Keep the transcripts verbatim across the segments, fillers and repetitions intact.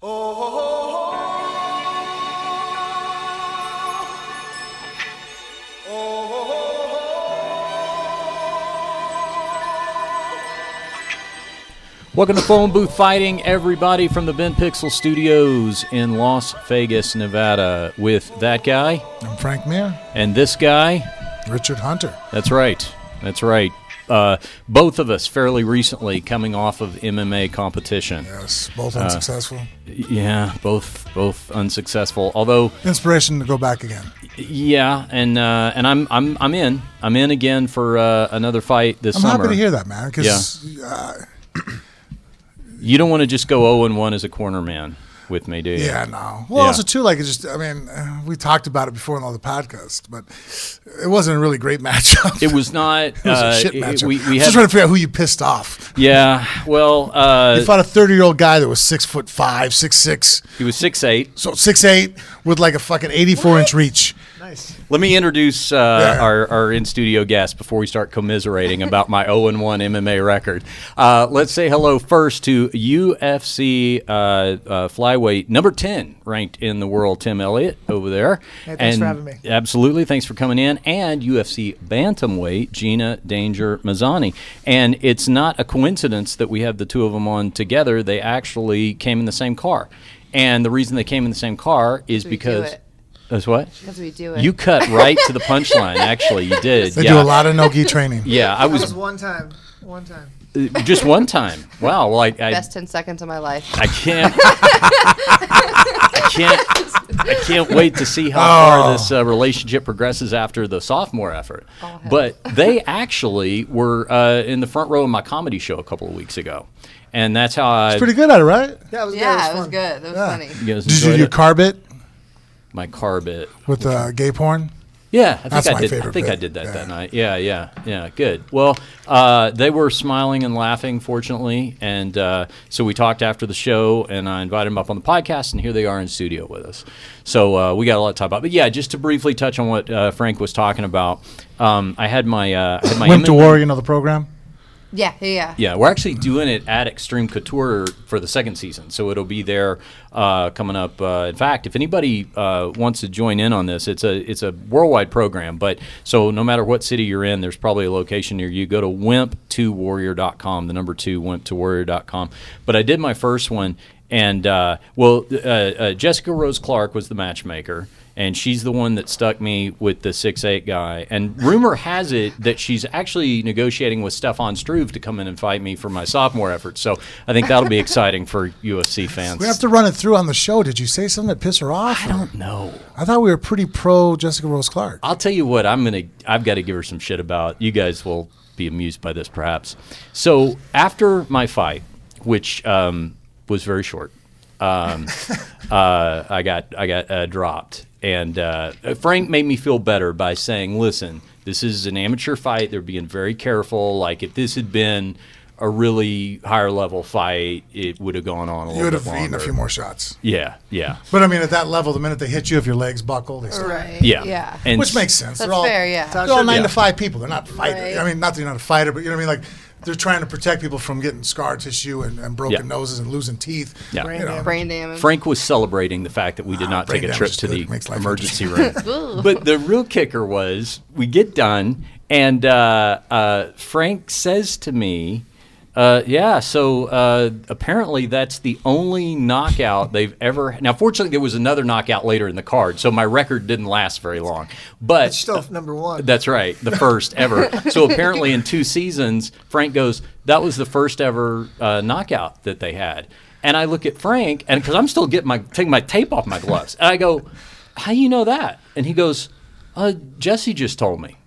Oh, ho, ho, ho. Oh, ho, ho, ho. Welcome to Phone Booth Fighting, everybody, from the Ben Pixel Studios in Las Vegas, Nevada, with that guy. I'm Frank Mir. And this guy. Richard Hunter. That's right. That's right. Uh, both of us fairly recently coming off of M M A competition. Yes, both unsuccessful. Uh, yeah, both both unsuccessful. Although inspiration to go back again. Yeah, and uh, and I'm I'm I'm in I'm in again for uh, another fight this I'm summer. I'm happy to hear that, man. Cause, yeah. Uh, you don't want to just go oh and one as a corner man with me, do you? Yeah, no. Well, yeah. Also too, like, it just, I mean, we talked about it before in all the podcasts, but it wasn't a really great matchup. It was not. It was uh, a shit matchup. It, we, we had, just trying to figure out who you pissed off. Yeah, well, uh, you fought a thirty-year-old guy that was six foot five, six six. He was six eight. So six eight with like a fucking eighty-four inch reach. Nice. Let me introduce uh, yeah. our, our in-studio guest before we start commiserating about my oh and one M M A record. Uh, let's say hello first to U F C uh, uh, flyweight number ten ranked in the world, Tim Elliott over there. Hey, thanks and for having me. Absolutely. Thanks for coming in. And U F C bantamweight, Gina Danger Mazzani. And it's not a coincidence that we have the two of them on together. They actually came in the same car. And the reason they came in the same car is so because... That's what? Because we do it. You cut right to the punchline, actually. You did. They yeah. do a lot of no-gi training. Yeah, I was, was... one time. One time. Uh, just one time. Wow. Well, I, I, Best ten seconds of my life. I can't... I can't... I can't wait to see how oh. far this uh, relationship progresses after the sophomore effort. Oh, but they actually were uh, in the front row of my comedy show a couple of weeks ago. And that's how I... It's pretty good at it, right? Yeah, it was yeah, good. It was, it was good. It was yeah. funny. You guys did you do your car bit? My car bit with uh, gay porn. Yeah, I think That's I my did. Favorite I think bit. I did that yeah. that night. Yeah, yeah, yeah. Good. Well, uh, they were smiling and laughing, fortunately, and uh, so we talked after the show, and I invited them up on the podcast, and here they are in studio with us. So uh, we got a lot to talk about. But yeah, just to briefly touch on what uh, Frank was talking about, um, I had my uh, I had my went to war. You know the program. Yeah, yeah, yeah. We're actually doing it at Extreme Couture for the second season, so it'll be there uh, coming up. Uh, in fact, if anybody uh, wants to join in on this, it's a it's a worldwide program. But so no matter what city you're in, there's probably a location near you. Go to wimp two warrior dot com, the number two wimp two warrior dot com. But I did my first one, and uh, well, uh, uh, Jessica Rose Clark was the matchmaker. And she's the one that stuck me with the six eight guy. And rumor has it that she's actually negotiating with Stefan Struve to come in and fight me for my sophomore effort. So I think that'll be exciting for U F C fans. We have to run it through on the show. Did you say something that pissed her off? I don't know. I thought we were pretty pro Jessica Rose Clark. I'll tell you what. I'm gonna. I've got to give her some shit about. You guys will be amused by this, perhaps. So after my fight, which um, was very short, um, uh, I got I got uh, dropped. And uh, Frank made me feel better by saying, listen, this is an amateur fight. They're being very careful. Like, if this had been a really higher-level fight, it would have gone on a you little bit longer. You would have eaten a few more shots. Yeah, yeah. But, I mean, at that level, the minute they hit you, if your legs buckle, they start. Right. Yeah. yeah. And which makes sense. That's they're all, fair, yeah. They're all nine yeah. to five people. They're not fighters. Right. I mean, not that you're not a fighter, but, you know what I mean? Like, they're trying to protect people from getting scar tissue and, and broken yeah. noses and losing teeth. Yeah. Brain, you know. damage. brain damage. Frank was celebrating the fact that we did ah, not take a trip to the emergency room. But the real kicker was we get done, and uh, uh, Frank says to me, uh, yeah, so uh, apparently that's the only knockout they've ever had. Now, fortunately, there was another knockout later in the card, so my record didn't last very long. But it's still number one. That's right, the first ever. So apparently in two seasons, Frank goes, that was the first ever uh, knockout that they had. And I look at Frank, and because I'm still getting my taking my tape off my gloves, and I go, how do you know that? And he goes, uh, Jesse just told me.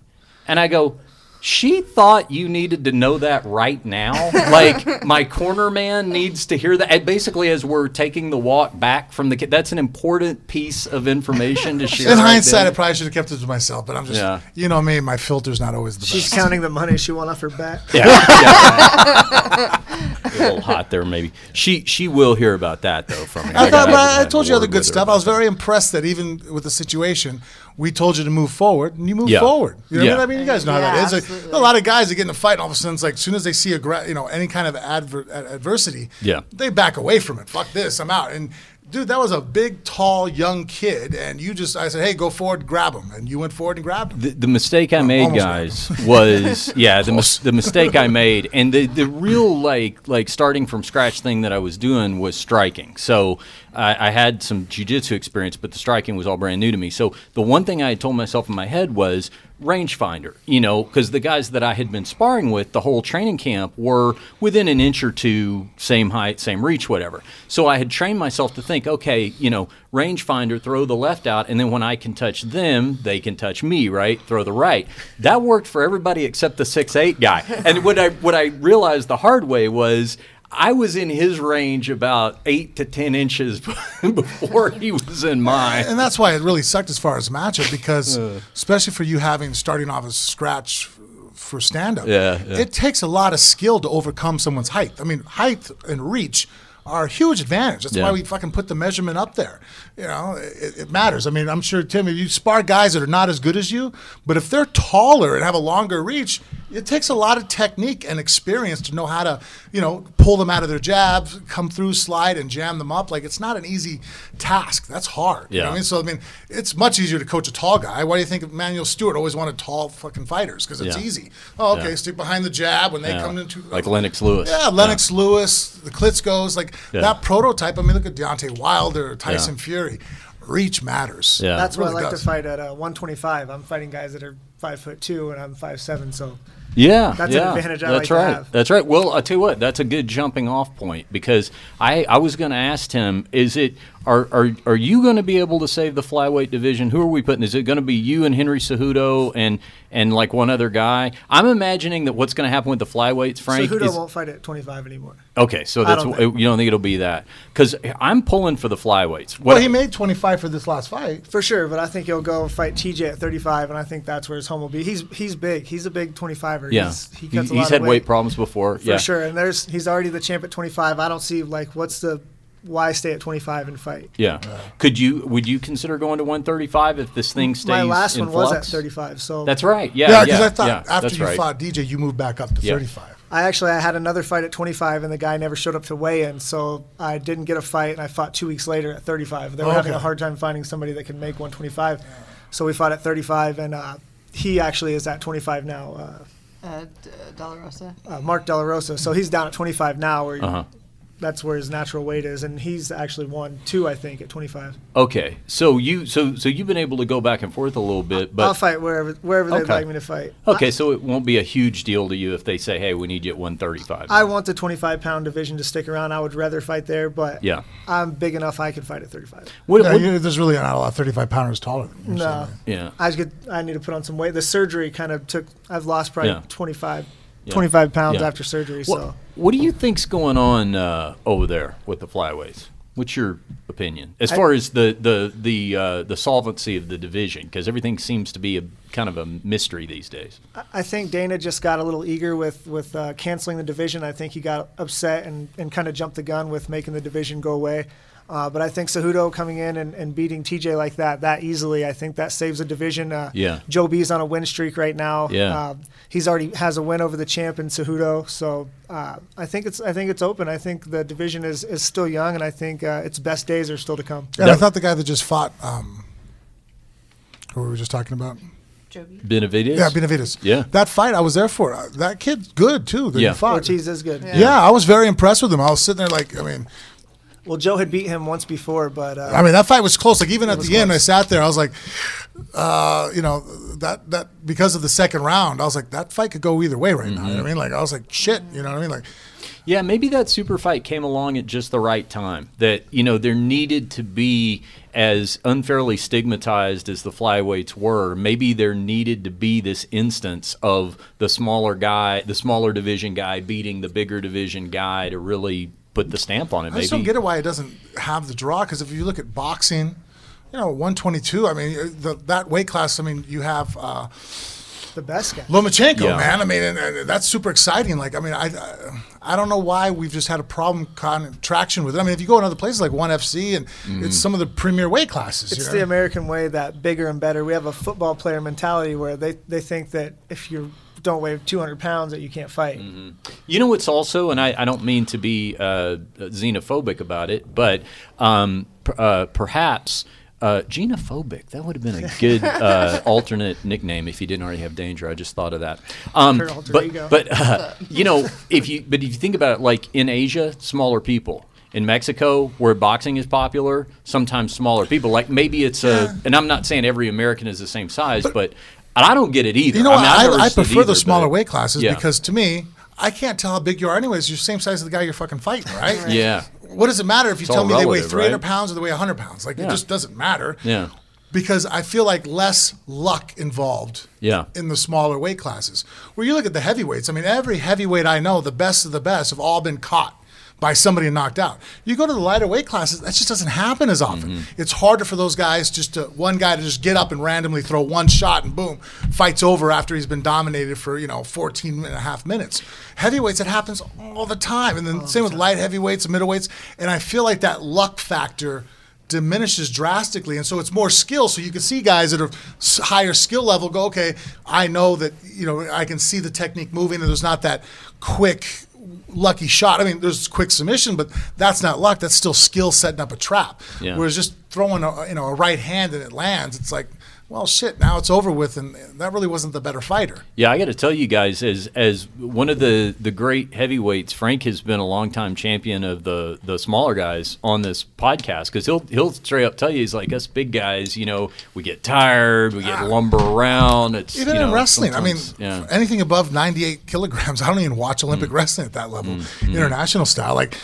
And I go, she thought you needed to know that right now. Like, my corner man needs to hear that. And basically, as we're taking the walk back from the kid, that's an important piece of information to share. In right hindsight, then. I probably should have kept it to myself, but I'm just, yeah. you know me, my filter's not always the She's best. She's counting the money she won off her back. Yeah. yeah. A little hot there, maybe. She she will hear about that, though, from me. I, I, thought, I, I told you other good stuff. Her. I was very impressed that even with the situation, we told you to move forward, and you moved yeah. forward. You know yeah. what I mean? You guys know yeah, how that is. Like, Absolutely. A lot of guys that get in a fight, and all of a sudden, it's like as soon as they see a gra- you know any kind of adver- adversity, yeah. they back away from it. Fuck this, I'm out. And dude, that was a big, tall, young kid, and you just, I said, hey, go forward, grab him, and you went forward and grabbed him. The, the mistake I well, made, guys, was, yeah, the, mis- the mistake I made, and the, the real, like, like starting from scratch thing that I was doing was striking. So I, I had some jiu-jitsu experience, but the striking was all brand new to me. So the one thing I had told myself in my head was, rangefinder, you know, because the guys that I had been sparring with the whole training camp were within an inch or two, same height, same reach, whatever. So I had trained myself to think, okay, you know, rangefinder, throw the left out, and then when I can touch them, they can touch me, right? Throw the right. That worked for everybody except the six eight guy. And what I what I realized the hard way was I was in his range about eight to ten inches before he was in mine. And that's why it really sucked as far as matchup, because uh, especially for you having starting off as scratch for stand-up, yeah, yeah. it takes a lot of skill to overcome someone's height. I mean, height and reach are a huge advantage. That's yeah. why we fucking put the measurement up there. You know, it, it matters. I mean, I'm sure, Tim, if you spar guys that are not as good as you, but if they're taller and have a longer reach, it takes a lot of technique and experience to know how to, you know, pull them out of their jabs, come through, slide, and jam them up. Like, it's not an easy task. That's hard. Yeah. You know what I mean? So, I mean, it's much easier to coach a tall guy. Why do you think Emmanuel Stewart always wanted tall fucking fighters? Because it's yeah. easy. Oh, okay, yeah. stick behind the jab when they yeah. come into – Like Lennox Lewis. Yeah, Lennox yeah. Lewis, the Klitschko's, like yeah. that prototype. I mean, look at Deontay Wilder, Tyson yeah. Fury. Reach matters. Yeah. That's really why I like does. to fight at uh, one twenty-five. I'm fighting guys that are five foot two, and I'm five seven, so yeah, that's yeah, an advantage I that's like right. to have. That's right. Well, I tell you what, that's a good jumping off point, because I, I was going to ask him, is it are are are you going to be able to save the flyweight division? Who are we putting? Is it going to be you and Henry Cejudo and and like one other guy? I'm imagining that what's going to happen with the flyweights, Frank. Cejudo is, won't fight at twenty-five anymore. Okay, so that's don't you don't think it'll be that? Because I'm pulling for the flyweights. What, well, he made twenty-five for this last fight for sure, but I think he'll go fight T J at thirty-five, and I think that's where his will be. He's he's big. He's a big twenty-fiver. Yeah. He's, he cuts a lot he's had weight. weight problems before. For yeah. sure. And there's he's already the champ at twenty-five. I don't see, like, what's the why stay at twenty-five and fight? Yeah. Uh, Could you would you consider going to one thirty-five if this thing stays in flux? My last one was at thirty-five. So that's right. Yeah. Yeah, because yeah, I thought yeah, after you right. fought D J, you moved back up to yeah. thirty-five. I actually I had another fight at twenty-five, and the guy never showed up to weigh in, so I didn't get a fight, and I fought two weeks later at thirty-five. They were okay. having a hard time finding somebody that could make one twenty-five. Yeah. So we fought at thirty-five, and uh, he actually is at twenty-five now. Uh, uh, D- De La Rosa. Uh, Mark De La Rosa. So he's down at twenty-five now, where uh-huh. that's where his natural weight is, and he's actually won two, I think, at twenty-five. Okay, so you so so you've been able to go back and forth a little bit, but I'll fight wherever wherever they'd okay. like me to fight. Okay, I, so it won't be a huge deal to you if they say, hey, we need you at one thirty-five. I want the twenty-five pound division to stick around. I would rather fight there, but yeah. I'm big enough I can fight at thirty-five. What, no, what, you, there's really not a lot of thirty-five pounders taller than you. No, yeah, I just get I need to put on some weight. The surgery kind of took. I've lost probably yeah. twenty-five. Yeah. twenty-five pounds yeah. after surgery. Well, so, what do you think's going on uh, over there with the flyweights? What's your opinion as I, far as the the the uh, the solvency of the division? Because everything seems to be a kind of a mystery these days. I think Dana just got a little eager with with uh, canceling the division. I think he got upset and, and kind of jumped the gun with making the division go away. Uh, but I think Cejudo coming in and, and beating T J like that that easily, I think that saves a division. Uh, yeah. Joe B's on a win streak right now. Yeah. Uh, he's already has a win over the champ in Cejudo. So uh, I think it's I think it's open. I think the division is, is still young, and I think uh, its best days are still to come. Yeah, yeah. I thought the guy that just fought, um, who we were just talking about? Joe B. Benavidez? Yeah, Benavidez. Yeah. That fight I was there for. Uh, that kid's good, too. That yeah. Fought. Ortiz is good. Yeah. yeah, I was very impressed with him. I was sitting there like, I mean – Well, Joe had beat him once before, but uh, I mean that fight was close. Like even at the close. end, I sat there. I was like, uh, you know, that that because of the second round, I was like, that fight could go either way right mm-hmm. now. You know what I mean, like I was like, shit. You know what I mean, like. Yeah, maybe that super fight came along at just the right time. That, you know, there needed to be, as unfairly stigmatized as the flyweights were, maybe there needed to be this instance of the smaller guy, the smaller division guy beating the bigger division guy to really put the stamp on it. Maybe. I just don't get it why it doesn't have the draw, because if you look at boxing, you know, one twenty-two, I mean, the, that weight class, I mean, you have uh, the best guy. Lomachenko, yeah. man. I mean, and, and that's super exciting. Like, I mean, I, I don't know why we've just had a problem con- traction with it. I mean, if you go in other places like one F C, and mm-hmm. it's some of the premier weight classes. It's you know? the American way, that bigger and better. We have a football player mentality where they, they think that if you're don't weigh two hundred pounds that you can't fight. Mm-hmm. You know what's also, and I, I don't mean to be uh, xenophobic about it, but um, per, uh, perhaps uh, Genophobic, that would have been a good uh, alternate nickname if you didn't already have Danger. I just thought of that. Um, but but uh, you know, if you but if you think about it, like in Asia, smaller people. In Mexico, where boxing is popular, sometimes smaller people. Like maybe it's yeah. a, and I'm not saying every American is the same size, but, but I don't get it either. You know, I, mean, I, I, I prefer either, the smaller weight classes yeah. because to me, I can't tell how big you are anyways. You're the same size as the guy you're fucking fighting, right? right. Yeah. What does it matter if you it's tell me relative, they weigh three hundred right? pounds or they weigh one hundred pounds? Like yeah. it just doesn't matter. Yeah. Because I feel like less luck involved yeah. in the smaller weight classes. Where you look at the heavyweights, I mean, every heavyweight I know, the best of the best, have all been caught by somebody knocked out. You go to the lighter weight classes, that just doesn't happen as often. Mm-hmm. It's harder for those guys, just to, one guy to just get up and randomly throw one shot and boom, fight's over after he's been dominated for, you know, fourteen and a half minutes. Heavyweights, it happens all the time. And then all same the with light heavyweights and middleweights. And I feel like that luck factor diminishes drastically, and so it's more skill. So you can see guys that are higher skill level go, okay, I know that, you know, I can see the technique moving and there's not that quick lucky shot. I mean, there's quick submission, but that's not luck. That's still skill setting up a trap. Yeah. Whereas just throwing a, you know, a right hand and it lands, it's like, well, shit, now it's over with, and that really wasn't the better fighter. Yeah, I got to tell you guys, as as one of the, the great heavyweights, Frank has been a longtime champion of the, the smaller guys on this podcast, because he'll he'll straight up tell you, he's like, us big guys, you know, we get tired, we get lumber around. It's even you know, in wrestling, I mean, yeah. anything above ninety-eight kilograms, I don't even watch Olympic mm. wrestling at that level, mm-hmm. international style. Like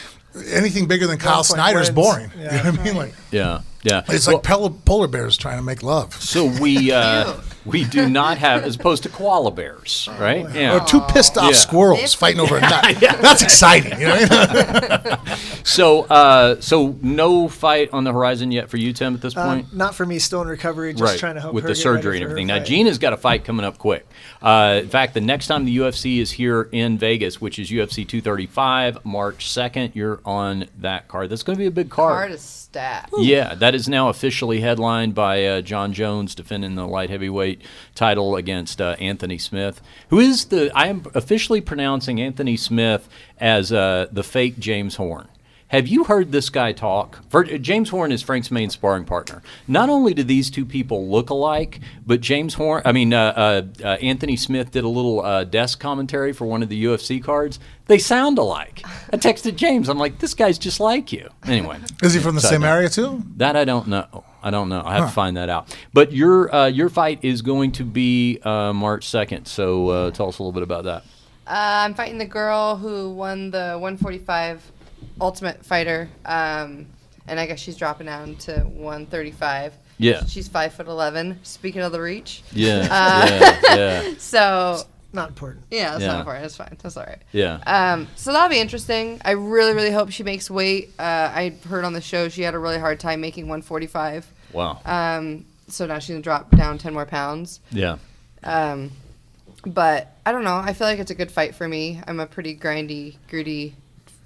anything bigger than Kyle Snyder's boring. Yeah. You know what I mean? Like, yeah. Yeah. It's like well, polar bears trying to make love. So we uh, we do not have, as opposed to koala bears, right? Oh, yeah. Or two pissed off yeah. squirrels it's, fighting over yeah, a nut. Yeah. That's exciting. You know? so uh, so no fight on the horizon yet for you, Tim, at this point? Uh, not for me. Still in recovery. Just right. trying to help with her the get surgery ready and everything. Now, Gina's got a fight coming up quick. Uh, in fact, the next time the U F C is here in Vegas, which is U F C two thirty-five, March second, you're on that card. That's going to be a big card. The card is stacked. Yeah, that is now officially headlined by uh, John Jones defending the light heavyweight title against uh, Anthony Smith, who is the, I am officially pronouncing Anthony Smith as uh, the fake James Horn. Have you heard this guy talk? James Horn is Frank's main sparring partner. Not only do these two people look alike, but James Horn, I mean, uh, uh, uh, Anthony Smith did a little uh, desk commentary for one of the U F C cards. They sound alike. I texted James. I'm like, this guy's just like you. Anyway. Is he from the same area too? That I don't know. I don't know. I have huh. to find that out. But your, uh, your fight is going to be uh, March second, so uh, tell us a little bit about that. Uh, I'm fighting the girl who won the one forty-five Ultimate Fighter, um, and I guess she's dropping down to one thirty-five. Yeah, she's five foot eleven. Speaking of the reach, yeah, uh, yeah, yeah. So it's not important. Yeah, it's yeah. not important. It's fine. That's all right. Yeah. Um, so that'll be interesting. I really, really hope she makes weight. Uh, I heard on the show she had a really hard time making one forty-five. Wow. Um, so now she's gonna drop down ten more pounds. Yeah. Um, but I don't know. I feel like it's a good fight for me. I'm a pretty grindy, gritty.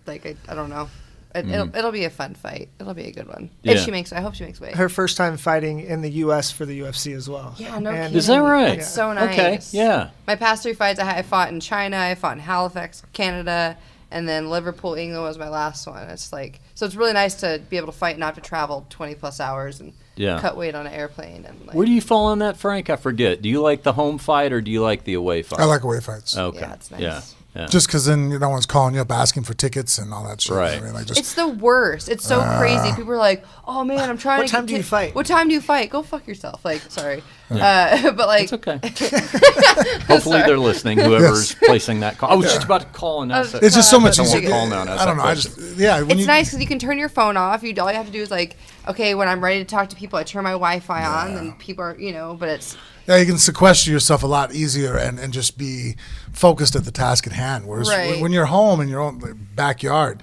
Like, I, I don't know. It, mm. it'll, it'll be a fun fight. It'll be a good one. Yeah. If she makes, I hope she makes weight. Her first time fighting in the U S for the U F C as well. Yeah, no and kidding. Is that right? It's yeah. so nice. Okay, yeah. My past three fights, I, I fought in China, I fought in Halifax, Canada, and then Liverpool, England was my last one. It's like, so it's really nice to be able to fight and not to travel twenty plus hours and yeah. cut weight on an airplane. And like, where do you fall on that, Frank? I forget. Do you like the home fight or do you like the away fight? I like away fights. Okay. Yeah, it's nice. Yeah. Yeah. Just because then no one's calling you up asking for tickets and all that shit. Right. I mean, like just, it's the worst. It's so uh, crazy. People are like, "Oh man, I'm trying." What to time get do you t- fight? What time do you fight? Go fuck yourself. Like, sorry, yeah. uh, but like, it's okay. Hopefully sorry. They're listening. Whoever's yes. placing that call, I was yeah. just about to call and ask. It's that. Just so much easier. I don't, I don't know. I just yeah. When it's you, nice because you can turn your phone off. You all you have to do is like, okay, when I'm ready to talk to people, I turn my Wi-Fi yeah. on, and people are, you know, but it's. Yeah, you can sequester yourself a lot easier and, and just be focused at the task at hand. Whereas right. when you're home in your own backyard,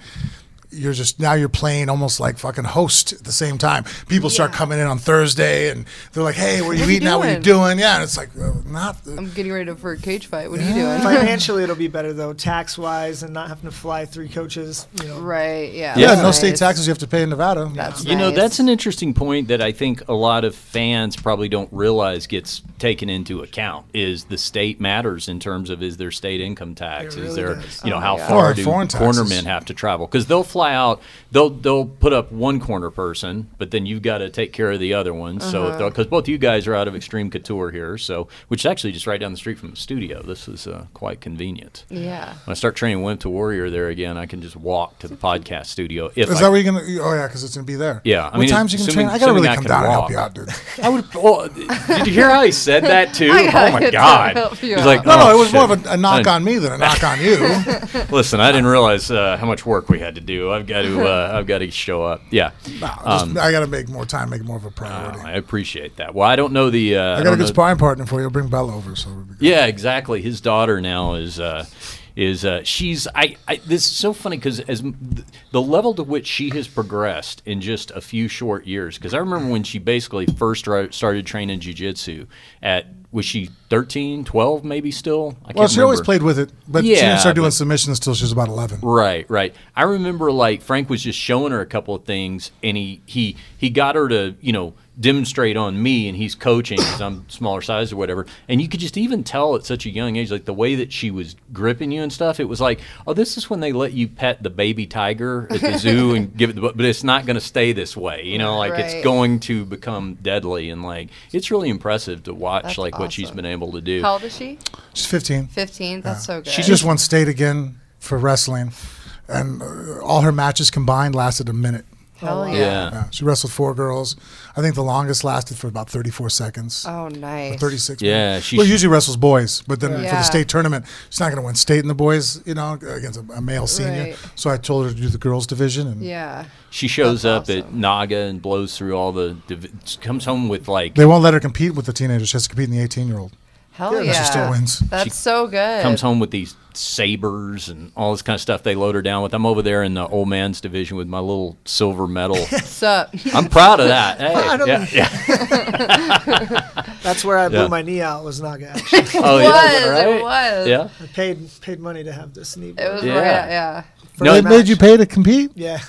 you're just now you're playing almost like fucking host at the same time. People yeah. start coming in on Thursday and they're like, "Hey, what are you what eating now? What are you doing?" Yeah, and it's like, well, not. The- I'm getting ready for a cage fight. What yeah. are you doing? Financially, it'll be better though, tax wise, and not having to fly three coaches. You know. Right. Yeah. Yeah. No nice. state taxes you have to pay in Nevada. That's you nice. know that's an interesting point that I think a lot of fans probably don't realize gets taken into account is the state matters in terms of is there state income tax? Really is there does. you know oh, how yeah. far or do cornermen have to travel? Because they'll fly. out they'll they'll put up one corner person, but then you've got to take care of the other one. Uh-huh. So because both you guys are out of Extreme Couture here, so which is actually just right down the street from the studio. This is uh, quite convenient. Yeah, when I start training Wimp to Warrior there again, I can just walk to the podcast studio. If is I, that where you're gonna? Oh yeah, because it's gonna be there. Yeah, I what mean, times you can assuming, train? I gotta really I come down and help you out, dude. I would. Oh, did you hear how he said that too? Oh my god! He's like, no, oh, no, it was shit. more of a, a knock on me than a knock on you. Listen, I didn't realize uh, how much work we had to do. I've got to. Uh, I've got to show up. Yeah, no, just, um, I got to make more time, make more of a priority. Uh, I appreciate that. Well, I don't know the. Uh, I got I a good know. sparring partner for you. I'll bring Bella over. So we'll be good. Yeah, exactly. His daughter now is. Uh, is uh, she's I, I this is so funny because as the level to which she has progressed in just a few short years. Because I remember when she basically first started training jiu-jitsu at. Was she thirteen, twelve maybe still? I can't well, she remember. always played with it, but yeah, she didn't start doing but, submissions until she was about eleven. Right, right. I remember like Frank was just showing her a couple of things, and he he, he got her to, you know, demonstrate on me, and he's coaching because I'm smaller size or whatever. And you could just even tell at such a young age, like the way that she was gripping you and stuff, it was like, oh, this is when they let you pet the baby tiger at the zoo and give it the book, but it's not going to stay this way. You know, like right. it's going to become deadly. And like, it's really impressive to watch. That's like, awesome. What she's been able to do. How old is she? She's fifteen. fifteen, that's yeah. so good. She just won state again for wrestling, and all her matches combined lasted a minute. Hell yeah. yeah. yeah. She wrestled four girls. I think the longest lasted for about thirty-four seconds. Oh, nice. Or thirty-six yeah, minutes. She well, usually wrestles boys, but then yeah. for the state tournament, she's not going to win state in the boys, you know, against a, a male senior. Right. So I told her to do the girls division. And yeah. She shows That's up awesome. at Naga and blows through all the div- – comes home with like – They won't let her compete with the teenagers. She has to compete in the eighteen-year-old. Hell yeah. yeah. She still wins. That's she so good. Comes home with these sabers and all this kind of stuff they load her down with. I'm over there in the old man's division with my little silver medal. What's up? I'm proud of that. Hey, I don't yeah, yeah. That's where I blew yeah. my knee out was Naga action. Oh, it yeah, was, right? It was. Yeah. I paid, paid money to have this knee. It was yeah. right, yeah. For no, it match. Made you pay to compete? Yeah.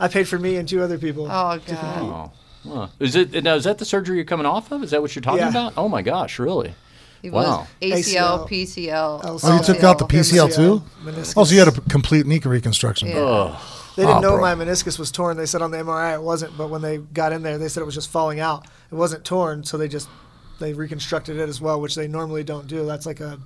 I paid for me and two other people. Oh, God. Huh. Is it now? Is that the surgery you're coming off of? Is that what you're talking yeah. about? Oh my gosh, really? It wow. was A C L, P C L. L C L. Oh, you took out the P C L too? Meniscus. Oh, so you had a complete knee reconstruction. Yeah. Oh. They didn't oh, know bro. my meniscus was torn. They said on the M R I it wasn't, but when they got in there, they said it was just falling out. It wasn't torn, so they just they reconstructed it as well, which they normally don't do. That's like a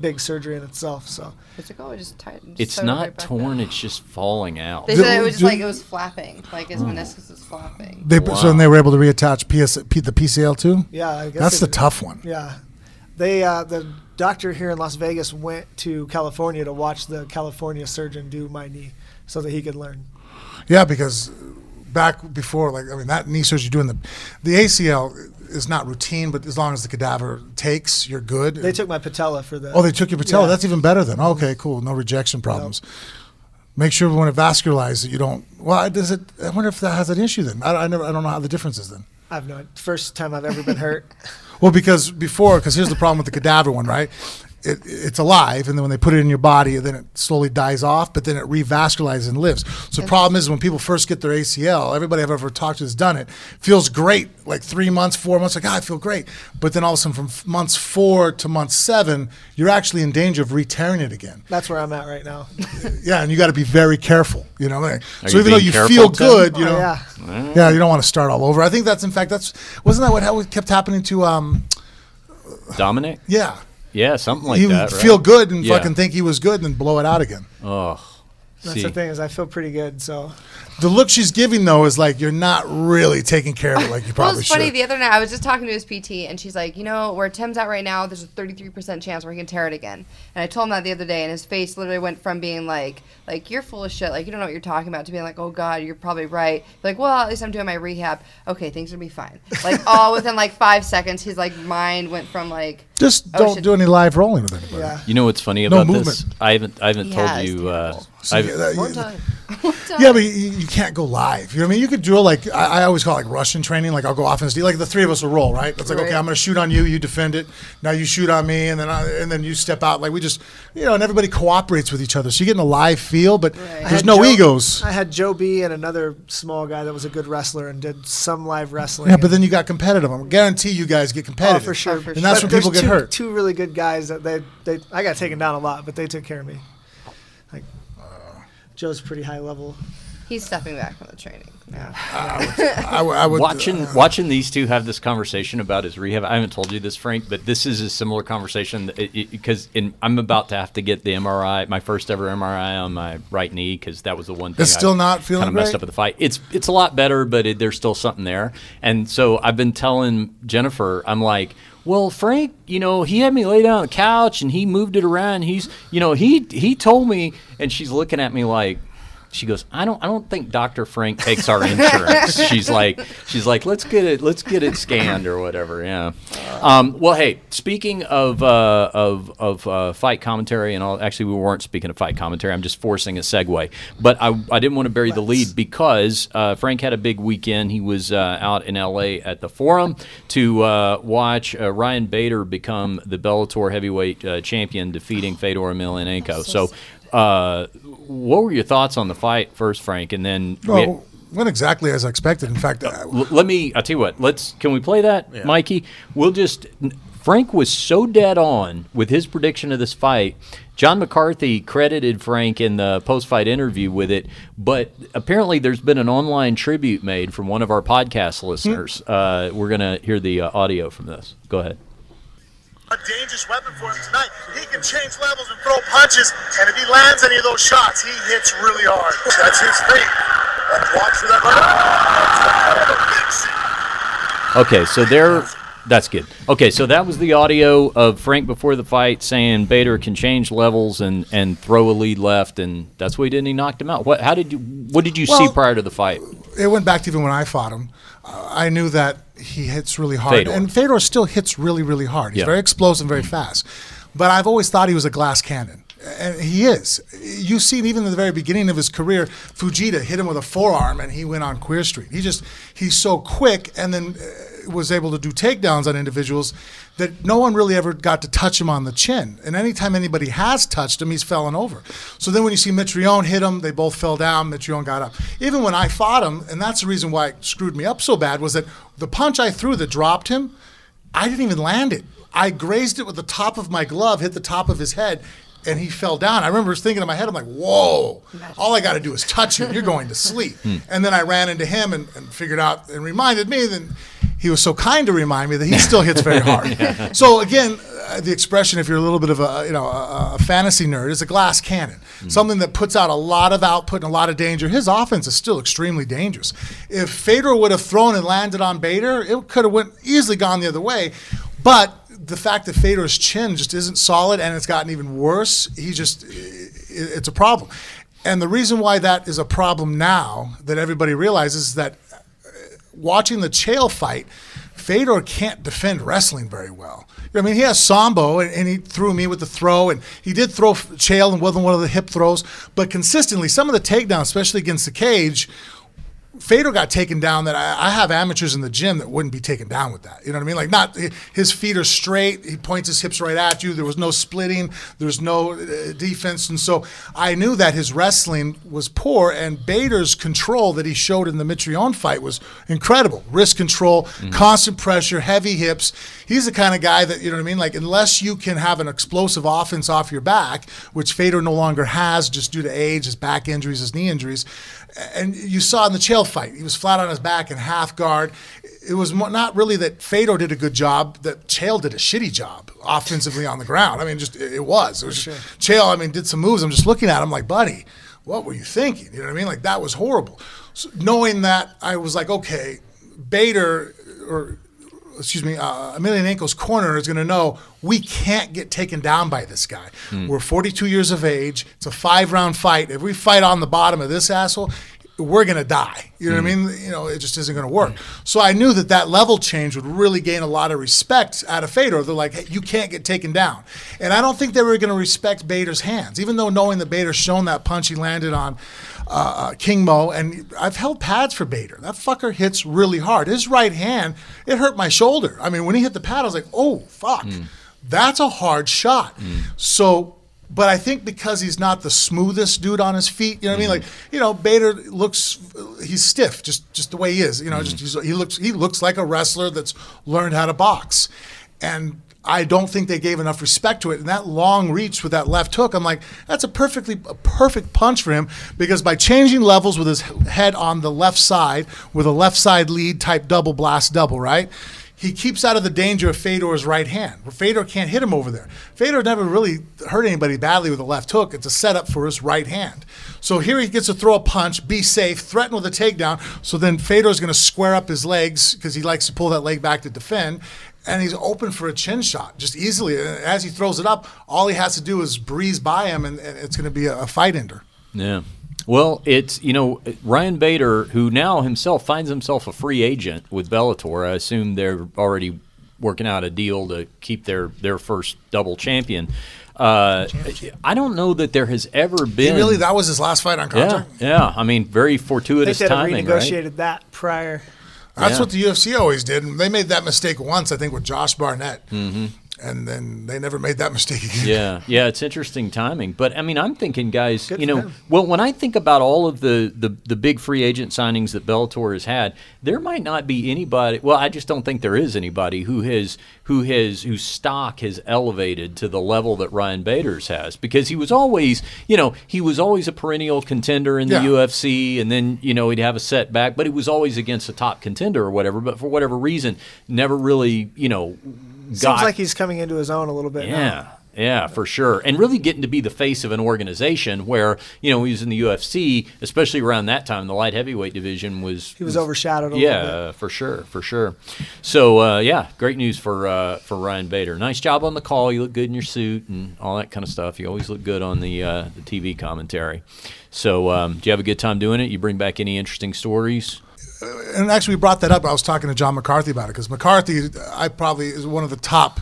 big surgery in itself. So it's like, oh, just tight, just it's not right torn, down. It's just falling out. They said it was just like it was flapping, like his oh. meniscus was flapping. They wow. so then they were able to reattach P S, P, the P C L too. Yeah, I guess that's the did. tough one. Yeah, they uh, the doctor here in Las Vegas went to California to watch the California surgeon do my knee so that he could learn. Yeah, because back before, like I mean, that knee surgery doing the the A C L. Is not routine, but as long as the cadaver takes, you're good. They took my patella for that. Oh, they took your patella. Yeah. That's even better then. Okay, cool. No rejection problems. Nope. Make sure when it vascularizes that you don't. Well, does it? I wonder if that has an issue then. I, I never. I don't know how the difference is then. I've no. First time I've ever been hurt. Well, because before, because here's the problem with the cadaver one, right? It, it's alive, and then when they put it in your body, then it slowly dies off, but then it revascularizes and lives. So the problem is when people first get their A C L, everybody I've ever talked to has done it, feels great, like three months, four months, like, ah, I feel great. But then all of a sudden from months four to month seven, you're actually in danger of re-tearing it again. That's where I'm at right now. Yeah, and you got to be very careful, you know. Like, so you even though you feel good, you know, oh, yeah. Mm. yeah, you don't want to start all over. I think that's, in fact, that's wasn't that what kept happening to um, Dominic? Yeah. Yeah, something like you that. You feel right? good and yeah. fucking think he was good and then blow it out again. Oh, That's see. the thing is I feel pretty good, so. The look she's giving, though, is like, you're not really taking care of it like you probably well, it's should. It's funny. The other night, I was just talking to his P T, and she's like, you know, where Tim's at right now, there's a thirty-three percent chance where he can tear it again. And I told him that the other day, and his face literally went from being like, like, you're full of shit, like, you don't know what you're talking about, to being like, oh, God, you're probably right. Like, well, at least I'm doing my rehab. Okay, things are going to be fine. Like, all within, like, five seconds, his, like, mind went from, like... Just oh, don't do any live rolling with anybody. Yeah. You know what's funny about no this? I haven't I haven't yeah, told you... Uh, so I've, yeah, that, one time. Yeah, but you, you can't go live. You know what I mean? You could do it like, I, I always call it like Russian training. Like I'll go offense. Like the three of us will roll, right? It's like, right. Okay, I'm going to shoot on you. You defend it. Now you shoot on me. And then I, and then you step out. Like we just, you know, and everybody cooperates with each other. So you get in a live feel, but right. there's no Joe, egos. I had Joe B and another small guy that was a good wrestler and did some live wrestling. Yeah, but then you got competitive. I guarantee you guys get competitive. Oh, for sure. For and sure. that's but when people get two, hurt. Two really good guys that they, they, I got taken down a lot, but they took care of me. Like, Joe's pretty high level. He's stepping back from the training. Yeah. I would, I would, I would, watching uh, watching these two have this conversation about his rehab. I haven't told you this, Frank, but this is a similar conversation because I'm about to have to get the M R I, my first ever M R I on my right knee, because that was the one thing. It's still I not feeling kind of messed great. Up with the fight. It's it's a lot better, but it, there's still something there. And so I've been telling Jennifer, I'm like, well, Frank, you know, he had me lay down on the couch and he moved it around. He's, you know, he he told me, and she's looking at me like, she goes, I don't I don't think Doctor Frank takes our insurance. she's like, she's like, let's get it, let's get it scanned or whatever. Yeah. Um, well, hey, speaking of uh, of of uh, fight commentary and all, actually we weren't speaking of fight commentary. I'm just forcing a segue. But I I didn't want to bury the lead because uh, Frank had a big weekend. He was uh, out in L A at the Forum to uh, watch uh, Ryan Bader become the Bellator heavyweight uh, champion, defeating Fedor Emelianenko. So. so Uh, what were your thoughts on the fight first, Frank, and then well, we had, went exactly as I expected. In fact, uh, let me. I'll tell you what. Let's can we play that, yeah. Mikey? We'll just. Frank was so dead on with his prediction of this fight. John McCarthy credited Frank in the post-fight interview with it, but apparently there's been an online tribute made from one of our podcast listeners. Mm-hmm. Uh, we're gonna hear the uh, audio from this. Go ahead. A dangerous weapon for him tonight. He can change levels and throw punches, and if he lands any of those shots, he hits really hard. That's his thing. Watch for that. Okay, so there. That's good. Okay, so that was the audio of Frank before the fight saying Bader can change levels and, and throw a lead left, and that's what he did. And he knocked him out. What? How did you? What did you well, see prior to the fight? It went back to even when I fought him. Uh, I knew that he hits really hard. Fedor. And Fedor still hits really, really hard. He's yeah. very explosive, very fast. But I've always thought he was a glass cannon. And he is. You see, even in the very beginning of his career, Fujita hit him with a forearm and he went on Queer Street. He just, he's so quick and then was able to do takedowns on individuals that no one really ever got to touch him on the chin. And anytime anybody has touched him, he's fallen over. So then when you see Mitrione hit him, they both fell down, Mitrione got up. Even when I fought him, and that's the reason why it screwed me up so bad, was that the punch I threw that dropped him, I didn't even land it. I grazed it with the top of my glove, hit the top of his head, and he fell down. I remember thinking in my head, I'm like, whoa, all I got to do is touch him. You're going to sleep. And then I ran into him and, and figured out and reminded me that he was so kind to remind me that he still hits very hard. yeah. So, again, uh, the expression, if you're a little bit of a you know a, a fantasy nerd, is a glass cannon, mm-hmm. something that puts out a lot of output and a lot of danger. His offense is still extremely dangerous. If Fedor would have thrown and landed on Bader, it could have went easily gone the other way. But the fact that Fedor's chin just isn't solid and it's gotten even worse, he just, it's a problem. And the reason why that is a problem now that everybody realizes is that watching the Chael fight, Fedor can't defend wrestling very well. I mean, he has Sambo, and, and he threw me with the throw, and he did throw Chael and wasn't one of the hip throws, but consistently, some of the takedowns, especially against the cage, Fedor got taken down that I, I have amateurs in the gym that wouldn't be taken down with that. You know what I mean? Like, not his feet are straight. He points his hips right at you. There was no splitting. There's no uh, defense. And so I knew that his wrestling was poor, and Bader's control that he showed in the Mitrione fight was incredible. Wrist control, mm-hmm. constant pressure, heavy hips. He's the kind of guy that, you know what I mean? Like, unless you can have an explosive offense off your back, which Fedor no longer has just due to age, his back injuries, his knee injuries. And you saw in the Chael fight, he was flat on his back and half guard. It was not really that Fedor did a good job, that Chael did a shitty job offensively on the ground. I mean, just it was. It was sure. Chael, I mean, did some moves. I'm just looking at him like, buddy, what were you thinking? You know what I mean? Like, that was horrible. So knowing that, I was like, okay, Bader, or excuse me, uh, Emelianenko's corner is going to know we can't get taken down by this guy. Mm. We're forty-two years of age. It's a five-round fight. If we fight on the bottom of this asshole, we're going to die. You know mm. what I mean? You know, it just isn't going to work. Mm. So I knew that that level change would really gain a lot of respect out of Fedor. They're like, hey, you can't get taken down. And I don't think they were going to respect Bader's hands, even though knowing that Bader's shown that punch he landed on uh, King Mo, and I've held pads for Bader. That fucker hits really hard. His right hand, it hurt my shoulder. I mean, when he hit the pad, I was like, oh, fuck. Mm. That's a hard shot. Mm. So... But I think because he's not the smoothest dude on his feet, you know what mm-hmm. I mean? Like, you know, Bader looks, he's stiff, just just the way he is. You know, mm-hmm. just he looks he looks like a wrestler that's learned how to box. And I don't think they gave enough respect to it. And that long reach with that left hook, I'm like, that's a perfectly a perfect punch for him, because by changing levels with his head on the left side, with a left side lead type double blast double, right? He keeps out of the danger of Fedor's right hand. Fedor can't hit him over there. Fedor never really hurt anybody badly with a left hook. It's a setup for his right hand. So here he gets to throw a punch, be safe, threaten with a takedown. So then Fedor's going to square up his legs because he likes to pull that leg back to defend. And he's open for a chin shot just easily. And as he throws it up, all he has to do is breeze by him, and, and it's going to be a, a fight ender. Yeah. Well, it's, you know, Ryan Bader, who now himself finds himself a free agent with Bellator. I assume they're already working out a deal to keep their, their first double champion. Uh, I don't know that there has ever been. He really, that was his last fight on contract? Yeah, yeah. I mean, very fortuitous timing, right? They said renegotiated that prior. That's yeah. what the U F C always did. They made that mistake once, I think, with Josh Barnett. Mm-hmm. And then they never made that mistake again. Yeah, yeah, it's interesting timing. But, I mean, I'm thinking, guys, Good you know, him. well, when I think about all of the, the, the big free agent signings that Bellator has had, there might not be anybody – well, I just don't think there is anybody who has who has whose stock has elevated to the level that Ryan Bader's has, because he was always – you know, he was always a perennial contender in the yeah. U F C, and then, you know, he'd have a setback, but he was always against a top contender or whatever. But for whatever reason, never really, you know – God. Seems like he's coming into his own a little bit yeah. now. Yeah, for sure. And really getting to be the face of an organization where, you know, he was in the U F C, especially around that time, the light heavyweight division was... He was, was overshadowed a yeah, little bit. Yeah, uh, for sure, for sure. So, uh, yeah, great news for uh, for Ryan Bader. Nice job on the call. You look good in your suit and all that kind of stuff. You always look good on the, uh, the T V commentary. So, um, do you have a good time doing it? You bring back any interesting stories? And actually, we brought that up. I was talking to John McCarthy about it, because McCarthy, I probably is one of the top,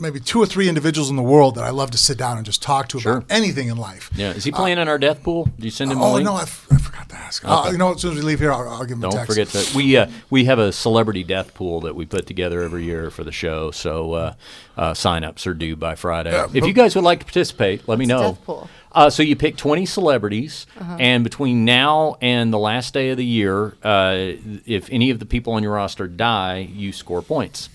maybe two or three individuals in the world that I love to sit down and just talk to sure. about anything in life. Yeah, is he playing uh, in our death pool? Do you send him? Uh, a oh link? no, I, f- I forgot to ask. Okay. Uh, you know, as soon as we leave here, I'll, I'll give him. Don't a text. forget that we uh, we have a celebrity death pool that we put together every year for the show. So uh, uh, sign-ups are due by Friday. Yeah, if you guys would like to participate, let me know. Death pool. Uh, so you pick twenty celebrities, uh-huh. and between now and the last day of the year, uh, if any of the people on your roster die, you score points.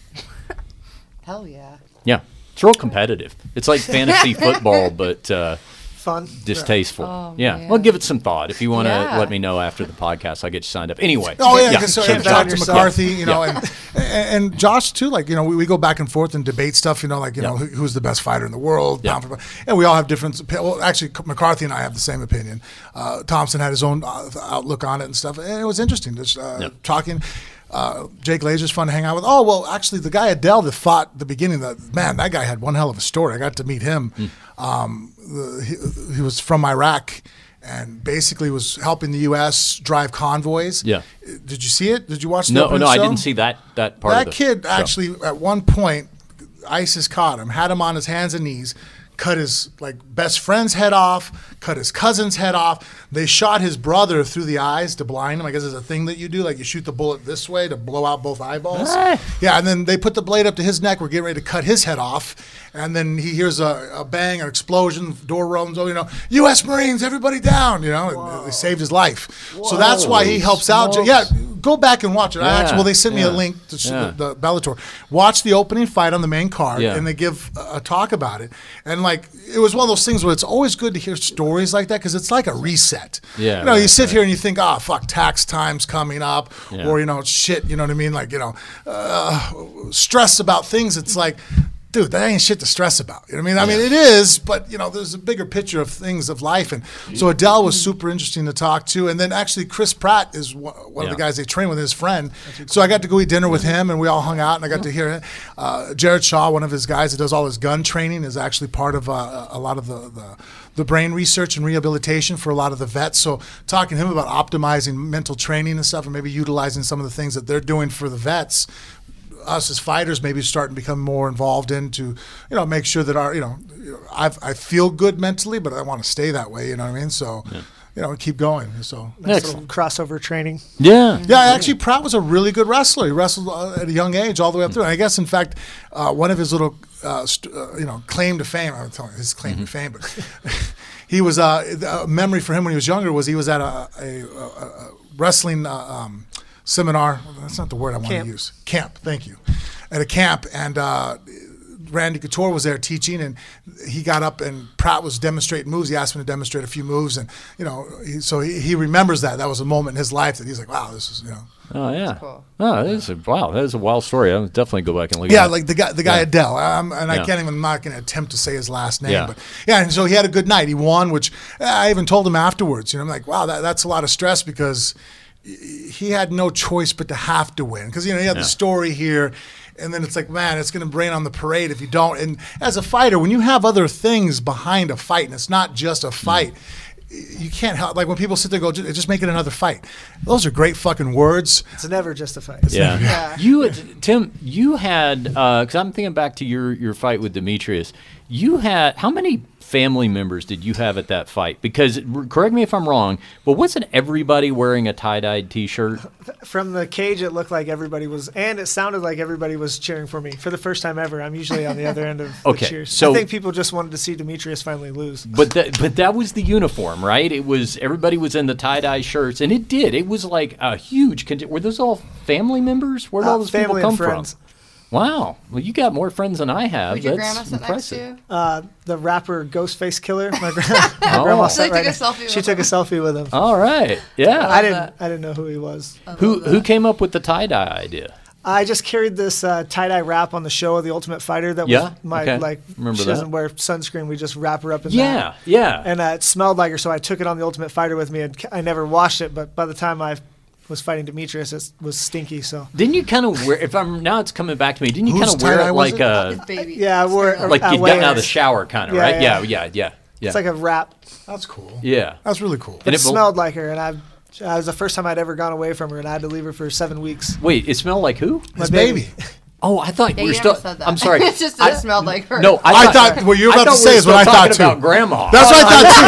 Hell yeah. Yeah. It's real competitive. It's like fantasy football, but uh, fun, distasteful. Oh, yeah. Man. Well, give it some thought. If you want to yeah. let me know after the podcast, I'll get you signed up. Anyway. Oh, yeah. yeah. So, yeah. John McCarthy, you know, yeah. and, and Josh, too. Like, you know, we, we go back and forth and debate stuff, you know, like, you yeah. know, who, who's the best fighter in the world. Yeah. And we all have different – well, actually, McCarthy and I have the same opinion. Uh, Thompson had his own outlook on it and stuff. And it was interesting just uh, yeah. talking – Uh, Jake Lazer's fun to hang out with. Oh, well, actually, the guy Adele that fought at the beginning, the, man, that guy had one hell of a story. I got to meet him. Mm. Um, the, he, he was from Iraq and basically was helping the U S drive convoys. Yeah. Did you see it? Did you watch the No, no, show? I didn't see that, that part that of it. That kid show. Actually, at one point, ISIS caught him, had him on his hands and knees, cut his like best friend's head off, cut his cousin's head off. They shot his brother through the eyes to blind him. I guess it's a thing that you do, like you shoot the bullet this way to blow out both eyeballs. Ah. Yeah, and then they put the blade up to his neck. We're getting ready to cut his head off. And then he hears a, a bang, an explosion, door rolls, oh, you know, U S Marines, everybody down, you know. Whoa. They saved his life. Whoa. So that's why he helps smokes. out. Yeah, go back and watch it. Yeah. I actually, well, they sent yeah. me a link to yeah. the, the Bellator. Watch the opening fight on the main card, yeah. and they give a, a talk about it. And, like, it was one of those things where it's always good to hear stories like that, because it's like a reset. Yeah, you know, right, you sit right. here and you think, oh, fuck, tax time's coming up, yeah. or, you know, shit, you know what I mean? Like, you know, uh, stress about things. It's like... dude, that ain't shit to stress about. You know what I mean? I mean, it is, but, you know, there's a bigger picture of things of life. And so Adele was super interesting to talk to. And then actually Chris Pratt is one of yeah. the guys they train with, his friend. So I got to go eat dinner with him, and we all hung out, and I got yeah. to hear it. Uh, Jared Shaw, one of his guys that does all his gun training, is actually part of uh, a lot of the, the the brain research and rehabilitation for a lot of the vets. So talking to him about optimizing mental training and stuff, and maybe utilizing some of the things that they're doing for the vets, us as fighters maybe starting to become more involved in, to, you know, make sure that our, you know, I've, I feel good mentally, but I want to stay that way, you know what I mean? So, yeah. you know, keep going. So nice little crossover training. Yeah. Yeah, actually, Pratt was a really good wrestler. He wrestled at a young age all the way up through. And I guess, in fact, uh, one of his little, uh, st- uh, you know, claim to fame, I'm telling you, his claim mm-hmm. to fame, but he was, uh, a memory for him when he was younger was he was at a, a, a wrestling uh, um seminar, well, that's not the word I want camp. to use. Camp, thank you. At a camp, and uh, Randy Couture was there teaching, and he got up and Pratt was demonstrating moves. He asked him to demonstrate a few moves, and, you know, he, so he, he remembers that. That was a moment in his life that he's like, wow, this is, you know. Oh, yeah. That's cool. Oh, that is a, wow, that is a wild story. I'll definitely go back and look yeah, at it. Yeah, like the guy, the guy yeah. Adele, I'm, and I yeah. can't even, I'm not going to attempt to say his last name. Yeah. But yeah, and so he had a good night. He won, which I even told him afterwards. You know, I'm like, wow, that, that's a lot of stress, because he had no choice but to have to win, because, you know, he had yeah. the story here, and then it's like, man, it's going to rain on the parade if you don't. And as a fighter, when you have other things behind a fight, and it's not just a fight, mm. you can't help. Like when people sit there and go, just make it another fight. Those are great fucking words. It's never just a fight. It's yeah. Never, yeah. You had, Tim, you had, because uh, I'm thinking back to your your fight with Demetrious. You had how many family members did you have at that fight? Because, correct me if I'm wrong, but wasn't everybody wearing a tie-dyed T-shirt? From the cage, it looked like everybody was, and it sounded like everybody was cheering for me for the first time ever. I'm usually on the other end of okay, the cheers. So I think people just wanted to see Demetrious finally lose. But that, but that was the uniform, right? It was, everybody was in the tie-dye shirts, and it did. It was like a huge. Were those all family members? Where did uh, all those people come from? Wow. Well, you got more friends than I have. Would your That's grandma impressive. Next to you? Uh, the rapper Ghostface Killah. My, gra- my oh. grandma so right took a selfie. With she him. took a selfie with him. All right. Yeah. I, I didn't. That. I didn't know who he was. Who that. Who came up with the tie dye idea? I just carried this uh, tie dye wrap on the show of the Ultimate Fighter. That yeah? was my okay. like. Remember she that. doesn't wear sunscreen. We just wrap her up in yeah. that. Yeah. Yeah. And uh, it smelled like her, so I took it on the Ultimate Fighter with me, and I never washed it. But by the time I was fighting Demetrious, it was stinky. So didn't you kind of wear? If I'm now, it's coming back to me. Didn't you kind of wear it like a baby? Yeah, I wore it like you got out of the shower, kind of yeah, right? Yeah. yeah, yeah, yeah, yeah. It's like a wrap. That's cool. Yeah, that's really cool. And it, it smelled be- like her, and I. It was the first time I'd ever gone away from her, and I had to leave her for seven weeks. Wait, it smelled like who? My His baby. baby. Oh, I thought yeah, we were still. Said that. I'm sorry. It's just I, it smelled like her. No, I, I thought, thought what you were about to say we is what I thought too. About grandma. That's oh, what I thought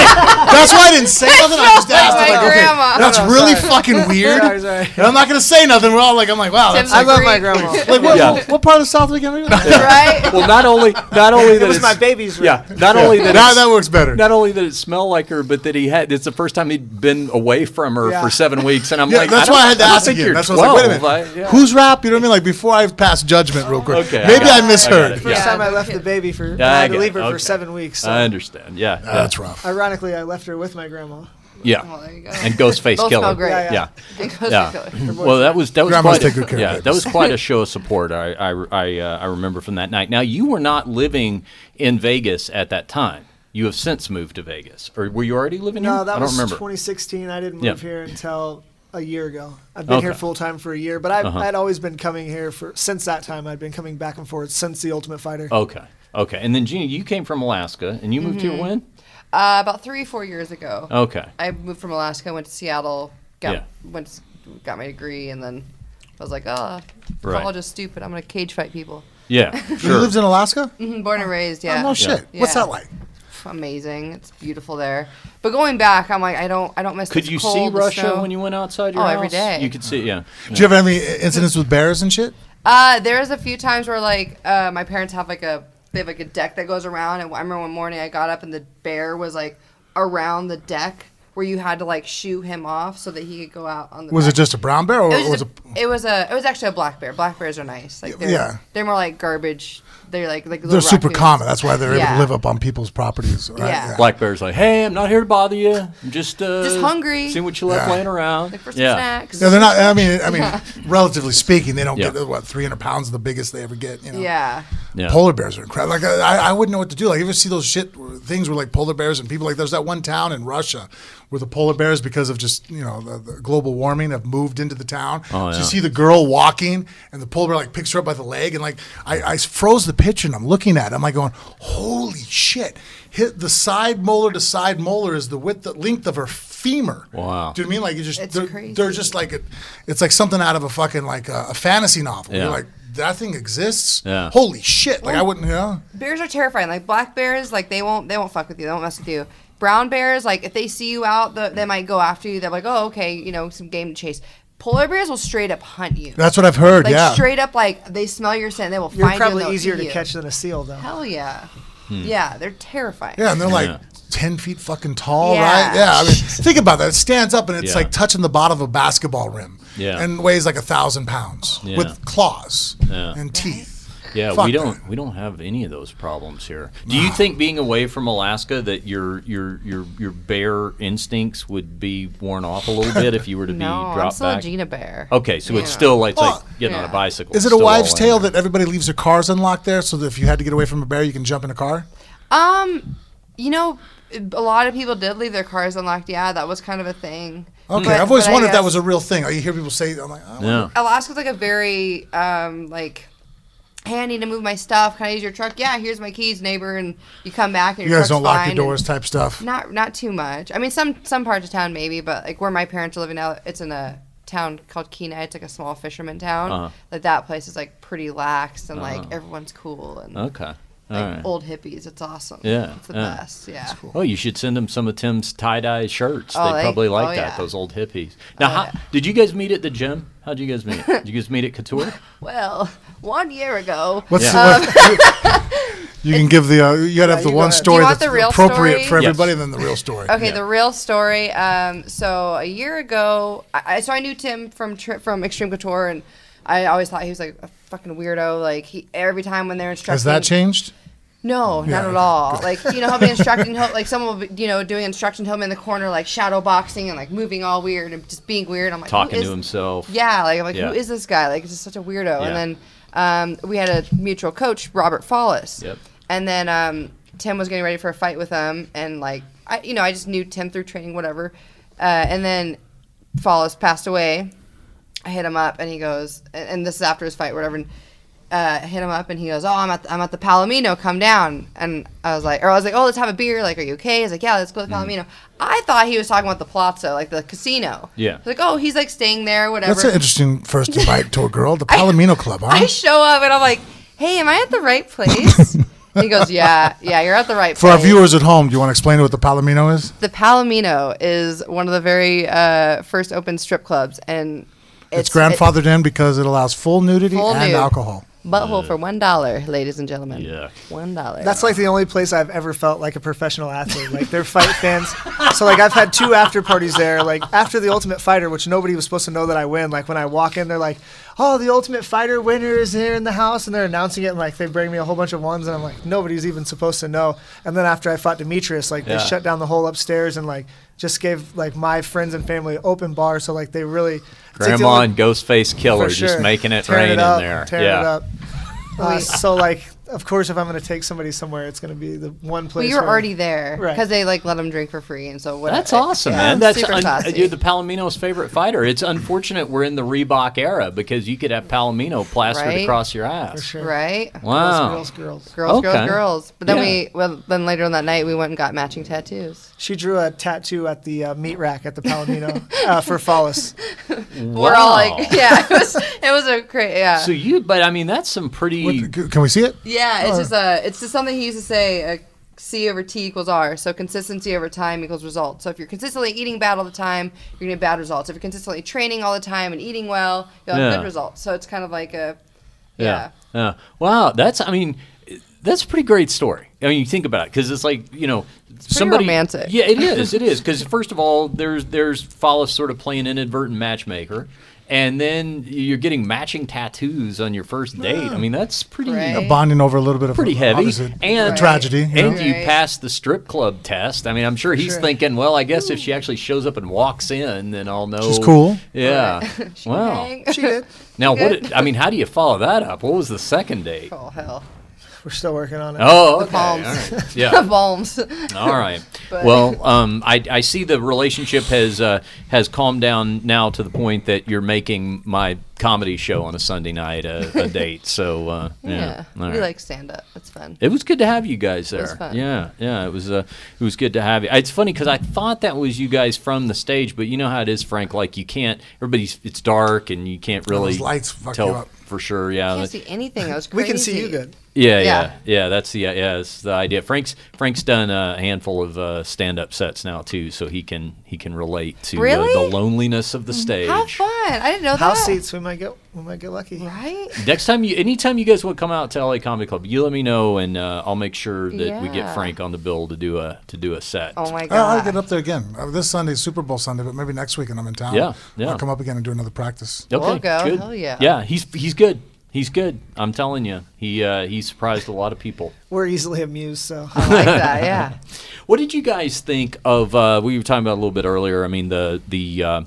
too. That's why I didn't say nothing. I just asked. Like, like okay, that's no, no, really sorry. fucking weird. sorry, sorry. And I'm not gonna say nothing. We're all like, I'm like, wow. That's, I love my grandma. Like, what, yeah. what, what part of South Lake are you? Right. Well, not only, not only that it was my baby's. Room. Yeah. Not only that. Now that works better. Not only that it smelled like her, but that he had. It's the first time he'd been away from her for seven weeks, and I'm like, that's why I had to ask again. That's why I was like, wait a minute, who's rap? You know what I mean? Like before I passed judgment. Real quick. Okay, Maybe I, I misheard. I First yeah. time I left the baby for yeah, I, I had to leave her okay. for seven weeks. So. I understand. Yeah, uh, that's rough. Ironically, I left her with my grandma. Yeah, well, there you go. And Ghostface Killah. Yeah, yeah. yeah. yeah. Well, that was that was Grandma's quite a, care yeah that was quite a show of support. I I I, uh, I remember from that night. Now you were not living in Vegas at that time. You have since moved to Vegas, or were you already living? No, here? that I don't was remember. twenty sixteen. I didn't move yeah. here until a year ago. I've been okay. here full time for a year, but I've, uh-huh. I'd always been coming here for since that time. I'd been coming back and forth since the Ultimate Fighter. Okay, okay. And then Gina, you came from Alaska, and you mm-hmm. moved here when? Uh, about three, four years ago. Okay. I moved from Alaska, went to Seattle, got yeah. went to, got my degree, and then I was like, oh, right. college is stupid. I'm gonna cage fight people. Yeah, sure. You lived in Alaska? Mm-hmm, born and raised. Yeah. Oh, no shit. Yeah. What's that like? Amazing. It's beautiful there. But going back, I'm like, I don't I don't miss could this you cold, see Russia snow. When you went outside your oh, house? Oh, every day. You could see, yeah. yeah. Do you have any incidents with bears and shit? Uh, There's a few times where, like, uh, my parents have, like, a they have, like, a deck that goes around. And I remember one morning I got up and the bear was, like, around the deck where you had to, like, shoo him off so that he could go out on the Was deck. It just a brown bear? Or it was, was a, a, it was a It was actually a black bear. Black bears are nice. Like, they're, yeah. they're more like garbage. They're like, like they're super raccoons. Common. That's why they're yeah. able to live up on people's properties. Right? Yeah. yeah. Black bear's like, hey, I'm not here to bother you. I'm just uh, just hungry. See what you left yeah. laying around. Like for some yeah. snacks. Yeah, they're not. I mean, I mean, relatively speaking, they don't yeah. get what three hundred pounds of the biggest they ever get. You know? Yeah. Yeah. Polar bears are incredible. Like I, I wouldn't know what to do. Like, you ever see those shit things where like polar bears and people like there's that one town in Russia where the polar bears, because of just you know the, the global warming, have moved into the town. Oh, yeah. So you see the girl walking and the polar bear like picks her up by the leg, and like I, I froze the picture and I'm looking at it. I'm like going, holy shit! Hit the side molar to side molar is the width, the length of her femur. Wow. Do you know what I mean? Like you just it's they're, crazy. They're just like a, it's like something out of a fucking like a, a fantasy novel. Yeah. You're like, that thing exists. Yeah. Holy shit! Like well, I wouldn't. Yeah. Bears are terrifying. Like black bears, like they won't. They won't fuck with you. They won't mess with you. Brown bears, like if they see you out, the, they might go after you. They're like, oh, okay, you know, some game to chase. Polar bears will straight up hunt you. That's what I've heard. Like, yeah. Straight up, like they smell your scent, they will You're find you. You're probably easier to you. catch than a seal, though. Hell yeah. Hmm. Yeah, they're terrifying. Yeah, and they're like. Yeah. ten feet fucking tall, yeah. right? Yeah. I mean, think about that. It stands up and it's yeah. like touching the bottom of a basketball rim. Yeah. And weighs like a thousand pounds yeah. with claws yeah. and teeth. Yeah, Fuck we don't man. we don't have any of those problems here. Do nah. you think being away from Alaska that your your your your bear instincts would be worn off a little bit if you were to be no, dropped back? I'm still back? a Gina bear. Okay, so yeah. it's still like, well, like getting yeah. on a bicycle. Is it a wives' tale that everybody leaves their cars unlocked there so that if you had to get away from a bear you can jump in a car? Um, you know, a lot of people did leave their cars unlocked. Yeah, that was kind of a thing. Okay, but, I've always wondered if that was a real thing. You hear people say, I'm like, oh, yeah. Alaska's like a very, um, like, hey, I need to move my stuff. Can I use your truck? Yeah, here's my keys, neighbor. And you come back and your you guys don't lock your doors type stuff. Not not too much. I mean, some, some parts of town maybe, but like where my parents are living now, it's in a town called Kenai. It's like a small fisherman town. Uh-huh. Like that place is like pretty lax and uh-huh. like everyone's cool. And okay. Like right. old hippies, it's awesome. Yeah, it's the yeah. best. Yeah. Cool. Oh, you should send them some of Tim's tie-dye shirts. Oh, they, they probably like oh, that. Yeah. Those old hippies. Now, oh, how, yeah. did you guys meet at the gym? How'd you guys meet? Did you guys meet at Couture? Well, one year ago. What's yeah. um, the, you can give the uh, you gotta have no, the one story that's the real appropriate story? for everybody, yes. than the real story. Okay, yeah. the real story. Um, so a year ago, I so I knew Tim from from Extreme Couture, and I always thought he was like a fucking weirdo. Like he every time when they're instructing. Has that changed? No, yeah, not at all. Good. Like, you know, he'll be instructing, he'll, like someone will be, you know, doing instruction to him in the corner, like shadow boxing and like moving all weird and just being weird. I'm like, talking to th-? himself. Yeah. Like, I'm like, yeah. who is this guy? Like, he's just such a weirdo. Yeah. And then um, we had a mutual coach, Robert Follis. Yep. And then um, Tim was getting ready for a fight with him. And like, I, you know, I just knew Tim through training, whatever. Uh, and then Follis passed away. I hit him up and he goes, and, and this is after his fight, whatever. And, Uh, hit him up and he goes, oh, I'm at the, I'm at the Palomino. Come down. And I was like, or I was like, oh, let's have a beer. Like, are you okay? He's like, yeah, let's go to the Palomino. Mm. I thought he was talking about the Palazzo, like the casino. Yeah. Like, oh, he's like staying there, whatever. That's an interesting first invite to a girl. The Palomino I, Club. Huh? I show up and I'm like, hey, am I at the right place? He goes, yeah, yeah, you're at the right place. For our viewers at home, do you want to explain what the Palomino is? The Palomino is one of the very uh, first open strip clubs, and it's, it's grandfathered it, in because it allows full nudity full and nude. alcohol. Butthole for one dollar, ladies and gentlemen. Yeah, one dollar. That's like the only place I've ever felt like a professional athlete. Like they're fight fans. So like I've had two after parties there. Like after the Ultimate Fighter, which nobody was supposed to know that I win. Like when I walk in, they're like, "Oh, the Ultimate Fighter winner is here in the house," and they're announcing it. And like they bring me a whole bunch of ones, and I'm like, nobody's even supposed to know. And then after I fought Demetrious, like yeah. they shut down the whole upstairs and like just gave like my friends and family open bar. So like they really. Grandma like, and Ghostface Killah sure. just making it tearing rain it up, in there. Tearing yeah. it up. Uh, so like, of course, if I'm going to take somebody somewhere, it's going to be the one place. Well, you're where already there because right. they like let them drink for free, and so what? That's I, awesome, yeah, man. That's un- you're the Palomino's favorite fighter. It's unfortunate we're in the Reebok era because you could have Palomino plastered right? across your ass, for sure. right? Wow, girls, girls, girls, girls, okay. girls, girls. But then yeah. we, well, then later on that night, we went and got matching tattoos. She drew a tattoo at the uh, meat rack at the Palomino uh, for Follis. Wow. We're all like, yeah, it was, it was a crazy, yeah. So you, but I mean, that's some pretty. What, can we see it? Yeah, it's just a, it's just something he used to say, uh, C over T equals R. So consistency over time equals results. So if you're consistently eating bad all the time, you're going to get bad results. If you're consistently training all the time and eating well, you'll have yeah. good results. So it's kind of like a, yeah. yeah. yeah. Wow, that's, I mean, that's a pretty great story. I mean, you think about it, because it's like, you know, it's somebody romantic. Yeah, it is, it is. Because first of all, there's, there's Follis sort of playing inadvertent matchmaker. And then you're getting matching tattoos on your first date. I mean, that's pretty right. bonding over a little bit of pretty heavy and a tragedy. Right. You and know? you right. pass the strip club test. I mean, I'm sure he's sure. thinking, well, I guess Ooh. if she actually shows up and walks in, then I'll know. She's cool. Yeah. Right. She wow. She did. Now, what? It, I mean, how do you follow that up? What was the second date? Oh hell. We're still working on it. Oh, okay. The palms. All right. Yeah. The palms. All right. Well, um, I, I see the relationship has uh, has calmed down now to the point that you're making my comedy show on a Sunday night a, a date. So uh, yeah, yeah. Right. We like stand up. It's fun. It was good to have you guys there. It was fun. Yeah, yeah. It was uh, it was good to have you. It's funny because I thought that was you guys from the stage, but you know how it is, Frank. Like you can't. Everybody's. It's dark and you can't really. Those lights fuck you up. For sure, yeah. I can't see anything. That was crazy. We can see you good. Yeah, yeah, yeah. yeah that's the yeah, that's the idea. Frank's Frank's done a handful of uh, stand-up sets now too, so he can he can relate to really? the, the loneliness of the stage. How fun! I didn't know House that. House seats. We might get we might get lucky, right? Next time you, anytime you guys want to come out to L A Comedy Club, you let me know, and uh, I'll make sure that yeah. we get Frank on the bill to do a to do a set. Oh my god! Well, I'll get up there again. Uh, this Sunday is Super Bowl Sunday, but maybe next weekend I'm in town. Yeah, yeah. I'll come up again and do another practice. Okay, we'll go. Good. Hell yeah! Yeah, he's he's good. He's good. I'm telling you. He uh, he surprised a lot of people. We're easily amused, so. I like that, yeah. What did you guys think of, uh, we were talking about a little bit earlier, I mean, the the uh,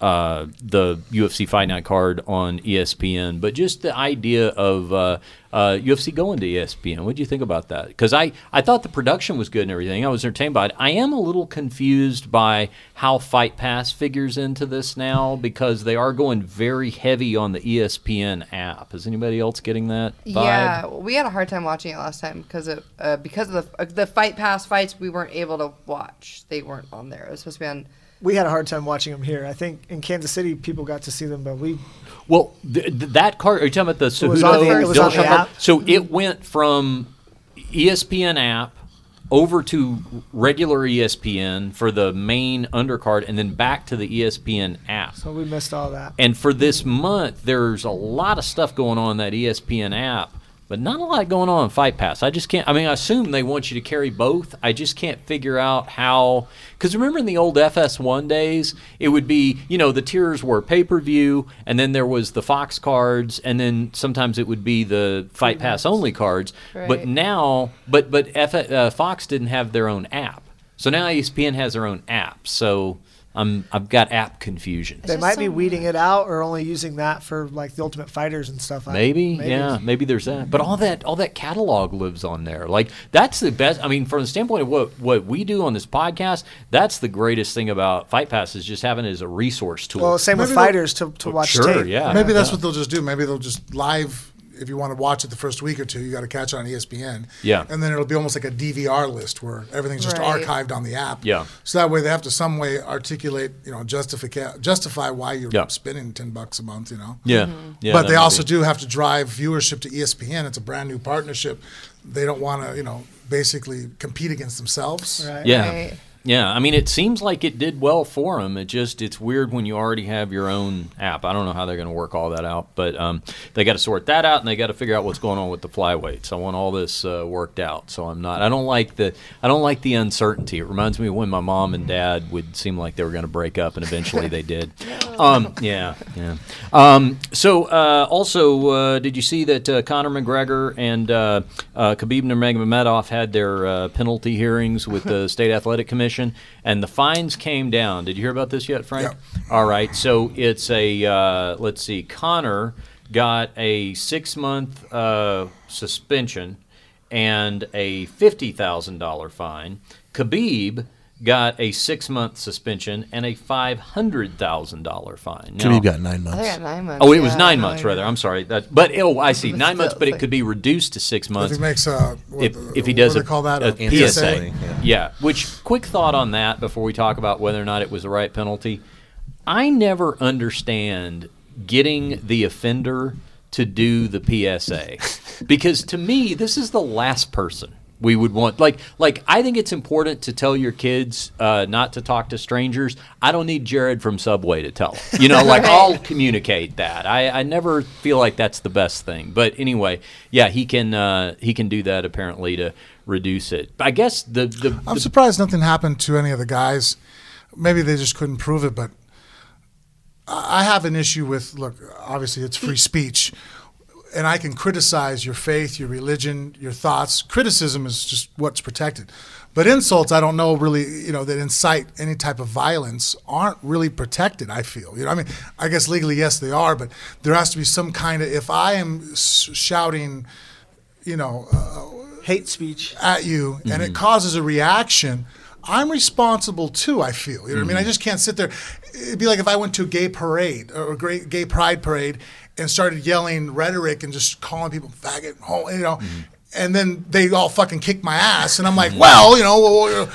uh, the U F C Fight Night card on E S P N, but just the idea of uh, uh, U F C going to E S P N. What did you think about that? Because I, I thought the production was good and everything. I was entertained by it. I am a little confused by how Fight Pass figures into this now because they are going very heavy on the E S P N app. Is anybody else getting that vibe? Yeah, we had a hard time watching it last time because of, uh, because of the, uh, the Fight Pass fights we weren't able to watch. They weren't on there. It was supposed to be on... We had a hard time watching them here. I think in Kansas City, people got to see them, but we... Well, th- th- that card... Are you talking about the Cejudo? So it went from E S P N app over to regular E S P N for the main undercard and then back to the E S P N app. So we missed all that. And for this month, there's a lot of stuff going on in that E S P N app. But not a lot going on in Fight Pass. I just can't. I mean, I assume they want you to carry both. I just can't figure out how. Because remember in the old F S one days, it would be, you know, the tiers were pay-per-view, and then there was the Fox cards, and then sometimes it would be the Fight Pass only cards. Right. But now, but but F, uh, Fox didn't have their own app. So now E S P N has their own app. So. I'm, I've got app confusion. They might be weeding it out or only using that for, like, the Ultimate Fighters and stuff. Maybe, maybe, yeah. Maybe there's that. But all that all that catalog lives on there. Like, that's the best. I mean, from the standpoint of what, what we do on this podcast, that's the greatest thing about Fight Pass is just having it as a resource tool. Well, same maybe with fighters to, to watch sure, tape. Sure, yeah. Maybe yeah, that's yeah. what they'll just do. Maybe they'll just live. If you want to watch it the first week or two, you got to catch it on E S P N. Yeah. And then it'll be almost like a D V R list where everything's just right. archived on the app. Yeah. So that way they have to some way articulate, you know, justify justify why you're yeah. spending ten bucks a month, you know. Yeah. Mm-hmm. yeah but they also be. do have to drive viewership to E S P N. It's a brand new partnership. They don't want to, you know, basically compete against themselves. Right. Yeah. Right. Yeah, I mean, it seems like it did well for them. It just, it's weird when you already have your own app. I don't know how they're going to work all that out, but um, they got to sort that out, and they got to figure out what's going on with the flyweights. I want all this uh, worked out, so I'm not. I don't like the. I don't like the uncertainty. It reminds me of when my mom and dad would seem like they were going to break up, and eventually they did. Um, yeah, yeah. Um, so uh, also, uh, did you see that uh, Conor McGregor and uh, uh, Khabib Nurmagomedov had their uh, penalty hearings with the State Athletic Commission? And the fines came down. Did you hear about this yet, Frank? Yep. All right. So it's a, uh, let's see, Conor got a six-month uh, suspension and a fifty thousand dollars fine. Khabib got a six-month suspension and a five hundred thousand dollars fine. Now, Khabib got nine months. I got nine months. Oh, it was yeah, nine months, nine. rather. I'm sorry. That, but, oh, I see. Nine months, but it could be reduced to six months. If he makes a, what, if, if he does what do they call that? A, a P S A. P S A. Yeah. yeah, which, quick thought on that before we talk about whether or not it was the right penalty. I never understand getting the offender to do the P S A because, to me, this is the last person we would want. Like, like I think it's important to tell your kids uh, not to talk to strangers. I don't need Jared from Subway to tell them. You know, like right. I'll communicate that. I, I never feel like that's the best thing. But anyway, yeah, he can uh, he can do that apparently to reduce it. I guess the, the I'm the, surprised nothing happened to any of the guys. Maybe they just couldn't prove it. But I have an issue with, look, obviously it's free speech. And I can criticize your faith, your religion, your thoughts. Criticism is just what's protected. But insults, I don't know really, you know, that incite any type of violence aren't really protected, I feel. You know, I mean, I guess legally, yes, they are, but there has to be some kind of, if I am shouting, you know, uh, hate speech at you, mm-hmm. and it causes a reaction, I'm responsible too, I feel. You know what mm-hmm. I mean? I just can't sit there. It'd be like if I went to a gay parade or a gay pride parade and started yelling rhetoric and just calling people faggot, you know, mm-hmm. and then they all fucking kicked my ass. And I'm like, well, you know,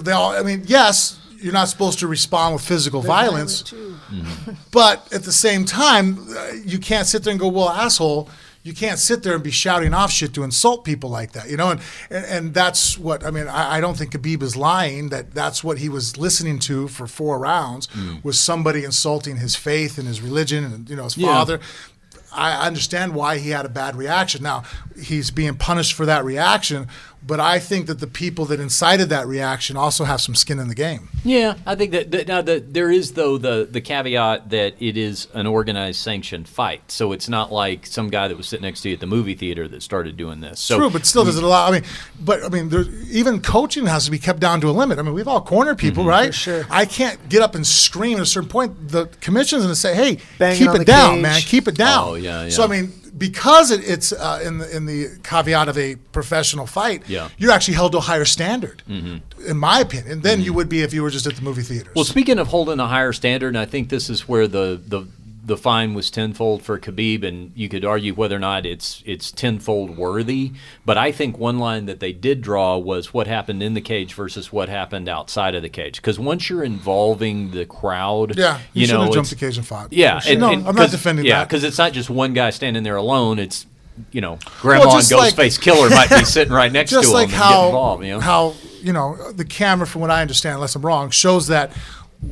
they all, I mean, yes, you're not supposed to respond with physical They're violence, mm-hmm. but at the same time, you can't sit there and go, well, asshole. You can't sit there and be shouting off shit to insult people like that, you know? And and, and that's what, I mean, I, I don't think Khabib is lying, that that's what he was listening to for four rounds, mm. was somebody insulting his faith and his religion and, you know, his father. Yeah. I understand why he had a bad reaction. Now, he's being punished for that reaction, but I think that the people that incited that reaction also have some skin in the game. Yeah, I think that, that now the, there is, though, the, the caveat that it is an organized, sanctioned fight. So it's not like some guy that was sitting next to you at the movie theater that started doing this. So, true, but still doesn't allow. I mean, but I mean, even coaching has to be kept down to a limit. I mean, we've all cornered people, mm-hmm, right? For sure. I can't get up and scream at a certain point. The commission's going to say, "Hey, Banging keep it down, cage. man. Keep it down." Oh yeah, yeah. So I mean. Because it, it's uh, in the in the caveat of a professional fight, yeah. you're actually held to a higher standard, mm-hmm. in my opinion, than mm-hmm. you would be if you were just at the movie theaters. Well, speaking of holding a higher standard, and I think this is where the, the, the fine was tenfold for Khabib, and you could argue whether or not it's it's tenfold worthy. But I think one line that they did draw was what happened in the cage versus what happened outside of the cage. Because once you're involving the crowd, yeah, you, you should know, have jumped the cage and fought. Yeah, and, no, and, I'm not defending yeah, that. Yeah, because it's not just one guy standing there alone. It's you know, Grandma well, and Ghostface like, Killah might be sitting right next to him. Just like and how involved, you know? how you know the camera, from what I understand, unless I'm wrong, shows that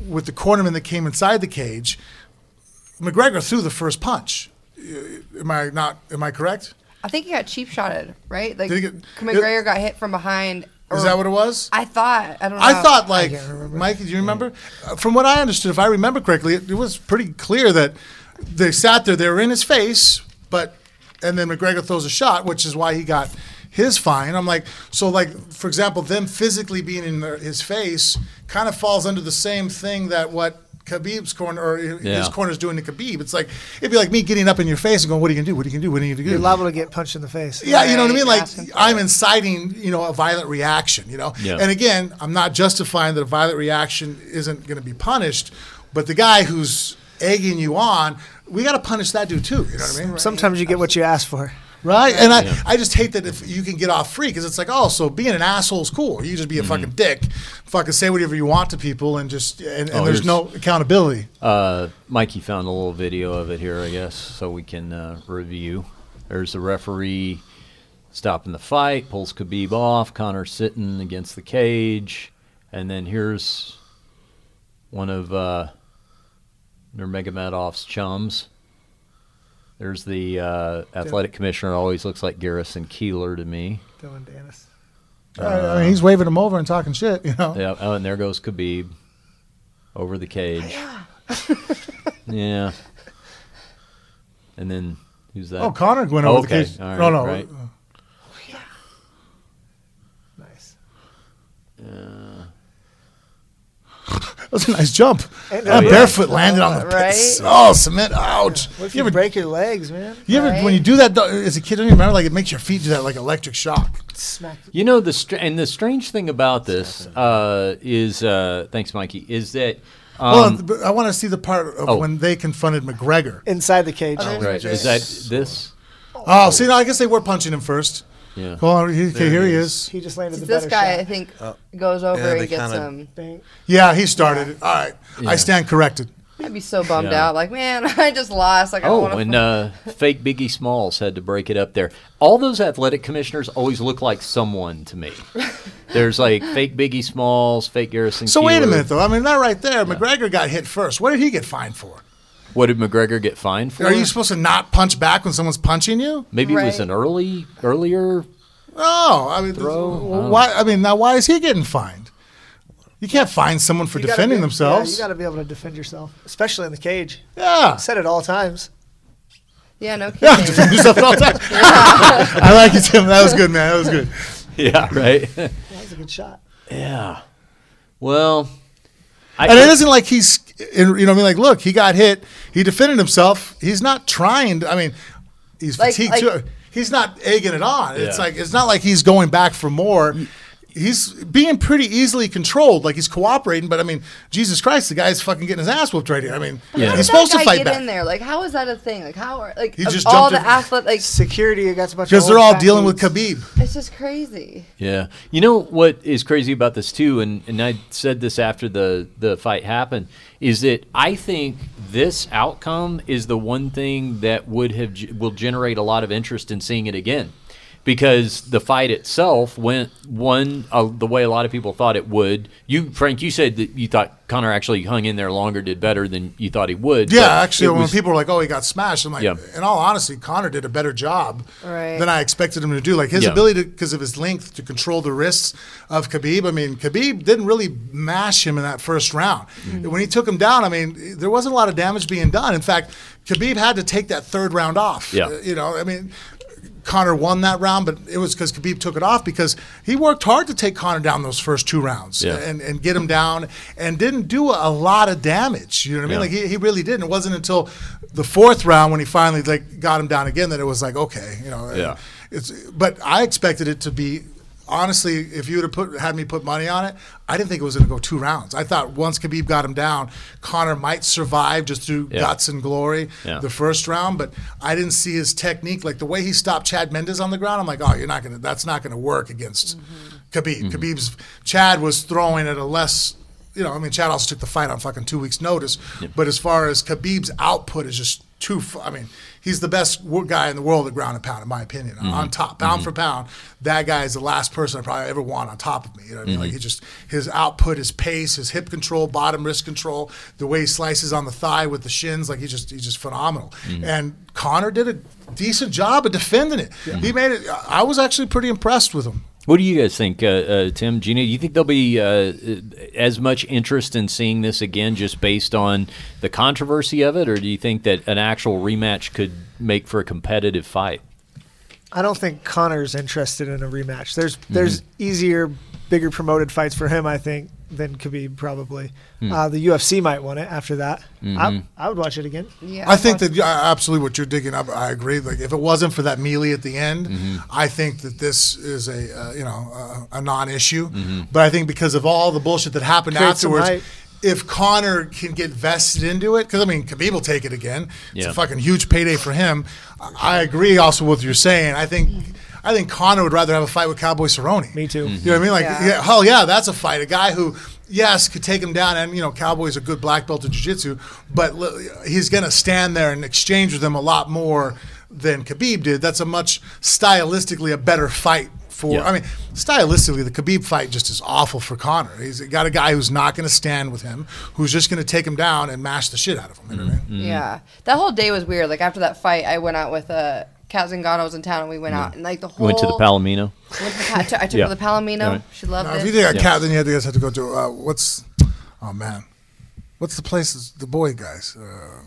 with the cornerman that came inside the cage. McGregor threw the first punch. Am I not? Am I correct? I think he got cheap shotted, right? Like get, McGregor it, got hit from behind. Or, is that what it was? I thought. I don't know. I thought like I Mike. Do you remember? Yeah. From what I understood, if I remember correctly, it, it was pretty clear that they sat there. They were in his face, but and then McGregor throws a shot, which is why he got his fine. I'm like, so like for example, them physically being in their, his face kind of falls under the same thing that what. Khabib's corner or yeah. his corner's doing to Khabib. It's like it'd be like me getting up in your face and going, "What are you gonna do? What are you gonna do? What are you gonna do?" You're liable to get punched in the face. Yeah, right. You know what I mean. Like I'm inciting, you know, a violent reaction. You know, yeah. And again, I'm not justifying that a violent reaction isn't going to be punished, but the guy who's egging you on, we got to punish that dude too. You know what I mean? Sometimes you get what you ask for. Right, and I, yeah. I just hate that if you can get off free because it's like, oh, so being an asshole is cool. You just be a mm-hmm. fucking dick, fucking say whatever you want to people, and just and, and oh, there's no accountability. Uh, Mikey found a little video of it here, I guess, so we can uh, review. There's the referee stopping the fight, pulls Khabib off, Conor sitting against the cage, and then here's one of uh, Nurmagomedov's chums. There's the uh, athletic yeah. commissioner. Always looks like Garrison Keillor to me. Dylan Dennis. Uh, I mean, he's waving him over and talking shit, you know. Yeah. Oh, and there goes Khabib over the cage. yeah. And then who's that? Oh, Conor went over oh, okay. the cage. All right, no, no. Right. Oh, yeah. Nice. Uh, that was a nice jump. And that oh, yeah. barefoot landed oh, on the right? pits. Oh, cement! Ouch! Yeah. What if you, you ever break your legs, man? You ever right? when you do that as a kid? I don't even remember. Like it makes your feet do that like electric shock. Smack. You know the str- and the strange thing about this uh, is uh, thanks, Mikey. Is that um, well? I want to see the part of oh. when they confronted McGregor inside the cage. Oh, right? Yes. Is that this? Oh, oh, see, no, I guess they were punching him first. Yeah. Well, he, okay, here he is. He just landed See, the better This guy, shot. I think, uh, goes over yeah, and gets him. Um, yeah, he started it. Yeah. All right. Yeah. I stand corrected. I'd be so bummed yeah. out. Like, man, I just lost. Like, oh, I don't and uh, fake Biggie Smalls had to break it up there. All those athletic commissioners always look like someone to me. There's like fake Biggie Smalls, fake Garrison So Keillor. Wait a minute, though. I mean, that right there, yeah. McGregor got hit first. What did he get fined for? What did McGregor get fined for? Are you supposed to not punch back when someone's punching you? Maybe right. it was an early, earlier. Oh, I mean, throw. Well, why? I mean, now why is he getting fined? You can't fine someone for you defending be, themselves. Yeah, you got to be able to defend yourself, especially in the cage. Yeah, said at all times. Yeah, no kidding. Yeah, defend yourself at all times. I like you, Tim. That was good, man. That was good. Yeah, right. That was a good shot. Yeah. Well, I and it isn't like he's. And, you know what I mean? Like, look, he got hit. He defended himself. He's not trying to, I mean, he's like, fatigued like, too. he's not egging it on. Yeah. It's like it's not like he's going back for more. He's being pretty easily controlled. Like, he's cooperating, but I mean, Jesus Christ, the guy's fucking getting his ass whooped right here. I mean, yeah. he's supposed to fight get back. In there, like, how is that a thing? Like, how are like he just all the athletes, like security? Got a bunch because they're all dealing with Khabib. It's just crazy. Yeah, you know what is crazy about this too, and and I said this after the the fight happened, is that I think this outcome is the one thing that would have will generate a lot of interest in seeing it again. Because the fight itself went one uh, the way a lot of people thought it would. You, Frank, you said that you thought Conor actually hung in there longer, did better than you thought he would. Yeah, actually, when was, people were like, "Oh, he got smashed," I'm like, yeah. in all honesty, Conor did a better job right. than I expected him to do. Like his yeah. ability, because of his length, to control the wrists of Khabib. I mean, Khabib didn't really mash him in that first round. Mm-hmm. When he took him down, I mean, there wasn't a lot of damage being done. In fact, Khabib had to take that third round off. Yeah. You know, I mean. Conor won that round, but it was because Khabib took it off because he worked hard to take Conor down those first two rounds yeah. and, and get him down and didn't do a lot of damage. You know what I mean? Yeah. Like he, he really didn't. It wasn't until the fourth round when he finally like got him down again that it was like, okay, you know. Yeah. It's but I expected it to be. Honestly, if you would have put, had me put money on it, I didn't think it was going to go two rounds. I thought once Khabib got him down, Conor might survive just through yeah. guts and glory yeah. the first round. But I didn't see his technique, like the way he stopped Chad Mendes on the ground. I'm like, oh, you're not going to. That's not going to work against mm-hmm. Khabib. Mm-hmm. Khabib's Chad was throwing at a less. You know, I mean, Chad also took the fight on fucking two weeks' notice. Yep. But as far as Khabib's output is just too. I mean, he's the best guy in the world at ground and pound, in my opinion. Mm-hmm. On top, pound mm-hmm. for pound, that guy is the last person I probably ever want on top of me. You know what I mean? Mm-hmm. Like he just his output, his pace, his hip control, bottom wrist control, the way he slices on the thigh with the shins, like he just he's just phenomenal. Mm-hmm. And Conor did a decent job of defending it. Yeah. He made it. I was actually pretty impressed with him. What do you guys think, uh, uh, Tim, Gina? Do you think there'll be uh, as much interest in seeing this again just based on the controversy of it, or do you think that an actual rematch could make for a competitive fight? I don't think Conor's interested in a rematch. There's mm-hmm. there's easier, bigger promoted fights for him, I think, than Khabib probably. Mm. Uh, the U F C might want it after that. Mm-hmm. I, I would watch it again. Yeah, I think that absolutely what you're digging up, I agree. Like if it wasn't for that melee at the end, mm-hmm. I think that this is a uh, you know uh, a non-issue. Mm-hmm. But I think because of all the bullshit that happened Creates afterwards. If Conor can get vested into it, because, I mean, Khabib will take it again. It's yeah. a fucking huge payday for him. I agree also with what you're saying. I think I think Conor would rather have a fight with Cowboy Cerrone. Me too. Mm-hmm. You know what I mean? Like, yeah. Yeah, hell yeah, that's a fight. A guy who, yes, could take him down, and, you know, Cowboy's a good black belt in jiu-jitsu, but he's going to stand there and exchange with him a lot more than Khabib did. That's a much stylistically a better fight. For, yeah. I mean, stylistically, the Khabib fight just is awful for Conor. He's got a guy who's not going to stand with him, who's just going to take him down and mash the shit out of him. You know what I mean? Yeah. That whole day was weird. Like, after that fight, I went out with uh, Kat Zingano was in town, and we went yeah. out. And, like, the whole... Went to the Palomino. Went to the, I took her yeah. to the Palomino. Right. She loved no, it. If you did a yeah. Kat, then you guys have to go to... Uh, what's... Oh, man. What's the place? The boy guys. Uh,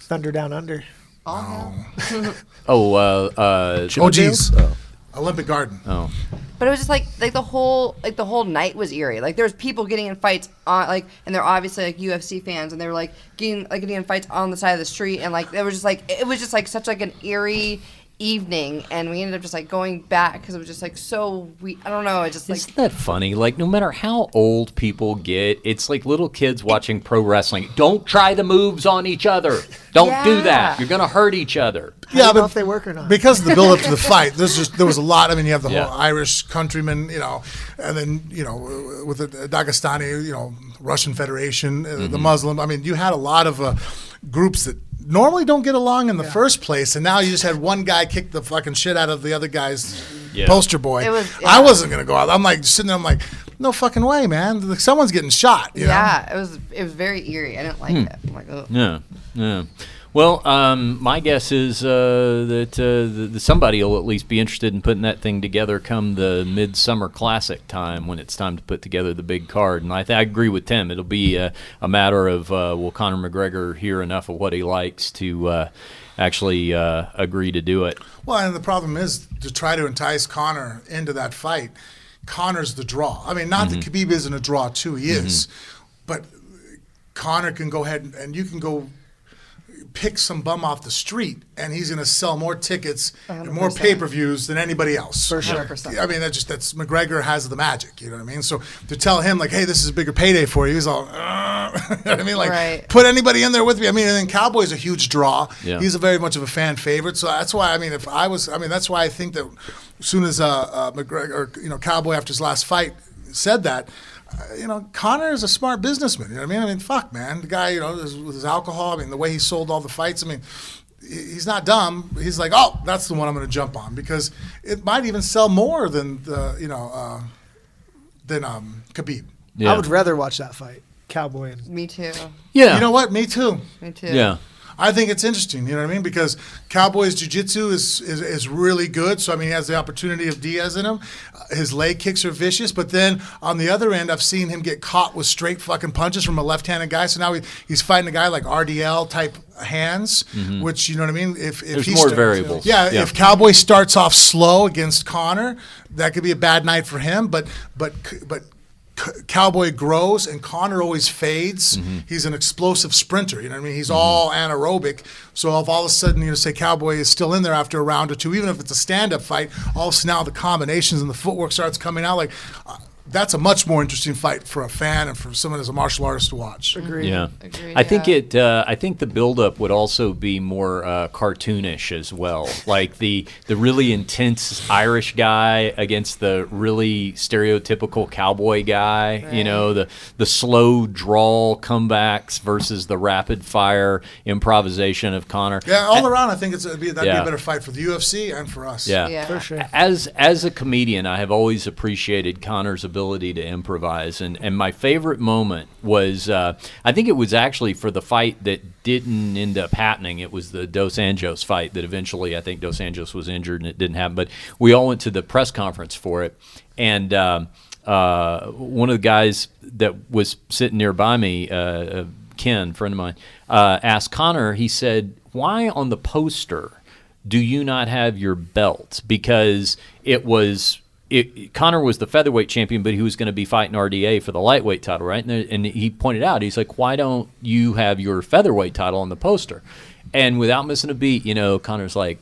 Thunder Down Under. Oh. No. oh, uh... uh oh, geez. Oh. Olympic Garden. Oh, but it was just like like the whole like the whole night was eerie. Like there was people getting in fights on like, and they're obviously like U F C fans, and they were like getting like getting in fights on the side of the street, and like it was just like it was just like such like an eerie evening, and we ended up just like going back because it was just like so we I don't know. It just like isn't that funny? Like no matter how old people get, it's like little kids watching pro wrestling. Don't try the moves on each other. Don't yeah. do that. You're gonna hurt each other. I yeah, don't but know if they work or not. Because of the build up to the fight, there's just there was a lot. I mean, you have the yeah. whole Irish countryman, you know, and then you know with the Dagestani, you know, Russian Federation, mm-hmm. the Muslim. I mean, you had a lot of uh, groups that. Normally don't get along in the yeah. first place, and now you just had one guy kick the fucking shit out of the other guy's yeah. poster boy. It was, yeah. I wasn't gonna go out. I'm like sitting there. I'm like, no fucking way, man. Like, someone's getting shot. You yeah, know? it was it was very eerie. I didn't like that. Hmm. I'm like, oh yeah, yeah. Well, um, my guess is uh, that uh, the, somebody will at least be interested in putting that thing together come the Midsummer Classic time when it's time to put together the big card. And I, th- I agree with Tim. It'll be a, a matter of uh, will Conor McGregor hear enough of what he likes to uh, actually uh, agree to do it? Well, and the problem is to try to entice Conor into that fight. Conor's the draw. I mean, not mm-hmm. that Khabib isn't a draw, too. He mm-hmm. is. But Conor can go ahead and, and you can go... pick some bum off the street, and he's going to sell more tickets one hundred percent and more pay-per-views than anybody else. For sure. one hundred percent. I mean, that just that's McGregor has the magic, you know what I mean? So to tell him, like, hey, this is a bigger payday for you, he's all, you know what I mean? Like, right. put anybody in there with me. I mean, and then Cowboy's a huge draw. Yeah. He's a very much of a fan favorite. So that's why, I mean, if I was, I mean, that's why I think that as soon as uh, uh, McGregor, or, you know, Cowboy after his last fight said that, Uh, you know, Conor is a smart businessman. You know what I mean? I mean, fuck, man. The guy, you know, with his alcohol, I mean, the way he sold all the fights, I mean, he's not dumb. He's like, oh, that's the one I'm going to jump on because it might even sell more than, the, you know, uh, than um, Khabib. Yeah. I would rather watch that fight, Cowboy. And- Me too. Yeah. You know what? Me too. Me too. Yeah. I think it's interesting, you know what I mean? Because Cowboy's jiu-jitsu is, is is really good. So, I mean, he has the opportunity of Diaz in him. Uh, his leg kicks are vicious. But then on the other end, I've seen him get caught with straight fucking punches from a left-handed guy. So now he, he's fighting a guy like R D L-type hands, mm-hmm. which, you know what I mean? If, if There's he more starts, variables. Yeah, yeah, if Cowboy starts off slow against Conor, that could be a bad night for him. But but But... Cowboy grows and Conor always fades. Mm-hmm. He's an explosive sprinter. You know what I mean? He's mm-hmm. all anaerobic. So if all of a sudden, you know, say Cowboy is still in there after a round or two, even if it's a stand-up fight, all of a sudden now the combinations and the footwork starts coming out. Like uh, that's a much more interesting fight for a fan and for someone as a martial artist to watch. Agreed. Yeah, Agreed, I yeah. think it. Uh, I think the buildup would also be more uh, cartoonish as well. Like the the really intense Irish guy against the really stereotypical cowboy guy. Right. You know, the the slow drawl comebacks versus the rapid fire improvisation of Conor. Yeah, all I, around, I think it's that'd be, that'd yeah. be a better fight for the U F C and for us. Yeah, yeah. for sure. As as a comedian, I have always appreciated Conor's ability to improvise, and and my favorite moment was uh, I think it was actually for the fight that didn't end up happening. It was the Dos Anjos fight that eventually I think Dos Anjos was injured and it didn't happen. But we all went to the press conference for it, and uh, uh, one of the guys that was sitting nearby me, uh, Ken, friend of mine, uh, asked Conor. He said, "Why on the poster do you not have your belt?" Because it was. It, Conor was the featherweight champion, but he was going to be fighting R D A for the lightweight title, right? And, there, and he pointed out, he's like, why don't you have your featherweight title on the poster? And without missing a beat, you know, Conor's like,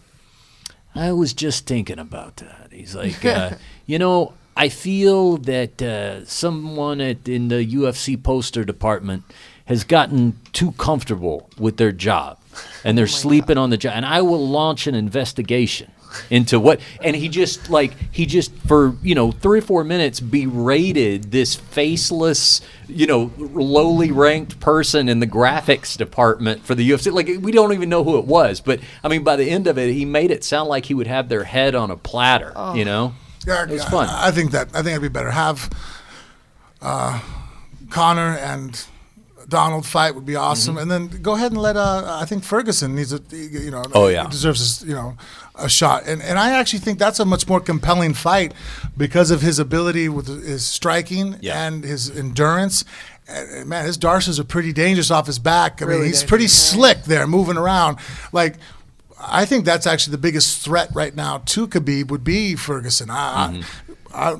I was just thinking about that. He's like, uh, you know, I feel that uh, someone at, in the U F C poster department has gotten too comfortable with their job, and they're oh sleeping God. on the job. And I will launch an investigation into what, and he just like he just for you know three or four minutes berated this faceless, you know, lowly ranked person in the graphics department for the U F C. Like, we don't even know who it was, but I mean, by the end of it, he made it sound like he would have their head on a platter. Oh. You know, yeah, it was fun. I, I think that I think it'd be better have uh, Conor and Donald fight would be awesome, mm-hmm. and then go ahead and let. Uh, I think Ferguson needs a, you know, oh, yeah. deserves a, you know, a shot, and and I actually think that's a much more compelling fight because of his ability with his striking yeah. and his endurance. And man, his darces are pretty dangerous off his back. I really mean, he's pretty yeah. slick there, moving around. Like, I think that's actually the biggest threat right now to Khabib would be Ferguson. I. Mm-hmm. I, I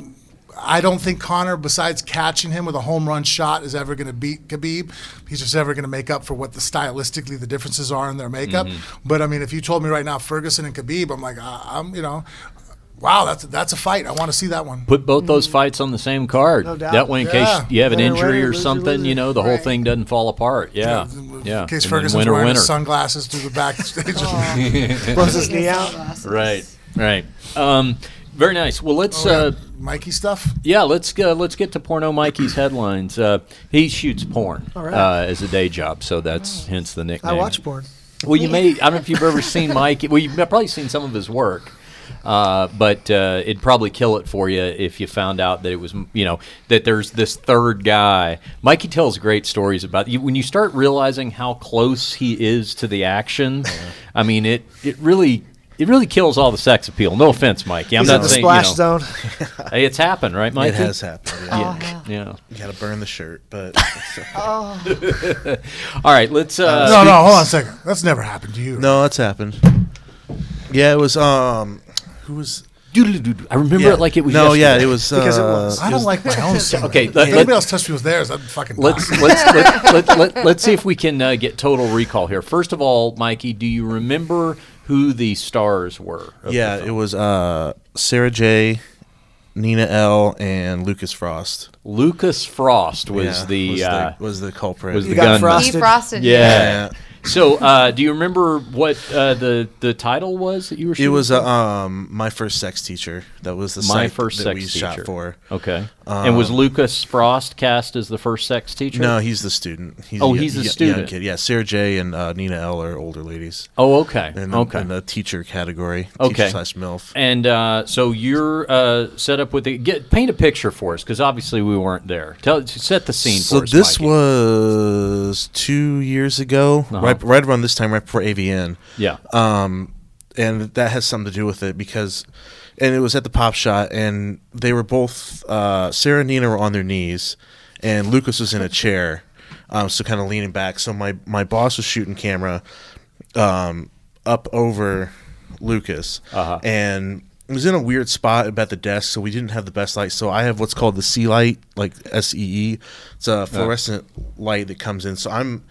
I don't think Conor, besides catching him with a home run shot, is ever going to beat Khabib. He's just never going to make up for what the stylistically the differences are in their makeup. Mm-hmm. But I mean, if you told me right now Ferguson and Khabib, I'm like, uh, I'm you know, wow, that's that's a fight. I want to see that one. Put both mm-hmm. those fights on the same card. No doubt. That way, in yeah. case you have an winner, injury winner, or loser, something, loser, you know, the right. whole thing doesn't fall apart. Yeah, yeah. yeah. In case and Ferguson's winner, wearing winner. His sunglasses through the backstage, oh. blows his knee out. Right, right. Um, Very nice. Well, let's oh, yeah. uh, Mikey stuff. Yeah, let's uh, let's get to Porno Mikey's headlines. Uh, he shoots porn right. uh, as a day job, so that's oh. hence the nickname. I watch porn. Well, you may. I don't know if you've ever seen Mikey. Well, you've probably seen some of his work, uh, but uh, it'd probably kill it for you if you found out that it was, you know, that there's this third guy. Mikey tells great stories about you when you start realizing how close he is to the action. Yeah. I mean, it it really. It really kills all the sex appeal. No offense, Mikey. I'm He's not in the saying, splash you know, zone. Hey, it's happened, right, Mikey? It has happened. Yeah, oh, yeah. yeah. You got to burn the shirt, but. oh. All right, let's. Uh, no, no, hold on a second. That's never happened to you. Right? No, it's happened. Yeah, it was. Um, who was? I remember yeah. it like it was. No, yesterday. yeah, it was. Uh, because it was. I don't was, like my own sound. Okay, let, if anybody else touched me with theirs, I'd fucking. Let's let's let, let, let, let, let's see if we can uh, get total recall here. First of all, Mikey, do you remember who the stars were? Yeah, it was uh, Sarah J, Nina L, and Lucas Frost. Lucas Frost was yeah, the was the, uh, was the culprit. Was you the got gun frosted. He frosted. Yeah. yeah. So, uh, do you remember what uh, the the title was that you were shooting? It was uh, um, My First Sex Teacher. That was the My site first that sex we teacher. shot for. Okay. Um, and was Lucas Frost cast as the first sex teacher? No, he's the student. He's oh, a, he's the student. Young kid. Yeah, Sarah J. and uh, Nina L. are older ladies. Oh, okay. And okay. in the teacher category, okay. teacher slash MILF. And uh, so you're uh, set up with the get, – paint a picture for us because obviously we weren't there. Tell Set the scene so for us, So this Mikey. was two years ago, uh-huh. right? Right around this time, right before A V N. Yeah. Um, and that has something to do with it because, and it was at the Pop Shot, and they were both, uh, Sarah and Nina were on their knees, and Lucas was in a chair, um, so kind of leaning back. So my, my boss was shooting camera um, up over Lucas, uh-huh. and it was in a weird spot about the desk, so we didn't have the best light. So I have what's called the C light, like S E E. It's a fluorescent yeah. light that comes in. So I'm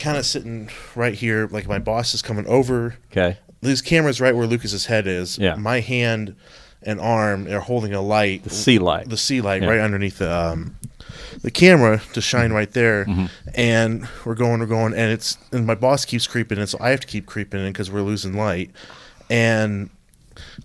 kind of sitting right here, like my boss is coming over. Okay. His camera's right where Lucas's head is. Yeah. My hand and arm are holding a light. The sea light. The sea light yeah. right underneath the um, the camera to shine right there. Mm-hmm. And we're going, we're going, and it's and my boss keeps creeping in, so I have to keep creeping in because we're losing light. And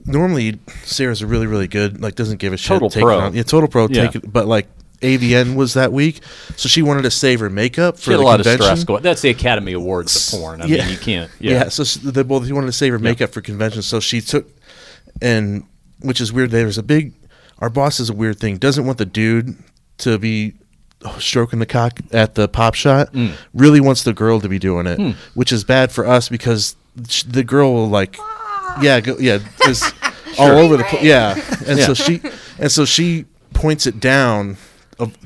normally Sarah's really, really good. Like doesn't give a shit. Total pro. It on. Yeah, total pro. Yeah. Take it, but like. A V N was that week, so she wanted to save her makeup for she had the a lot convention. Of stress going. That's the Academy Awards of porn. I yeah. mean, you can't. Yeah, yeah so she, they both, she wanted to save her makeup yep. for convention, so she took, and which is weird. There's a big, our boss is a weird thing. Doesn't want the dude to be stroking the cock at the Pop Shot. Mm. Really wants the girl to be doing it, mm. which is bad for us because the girl will like, yeah, go, yeah, is all over the place. Yeah, and yeah. so she, and so she points it down.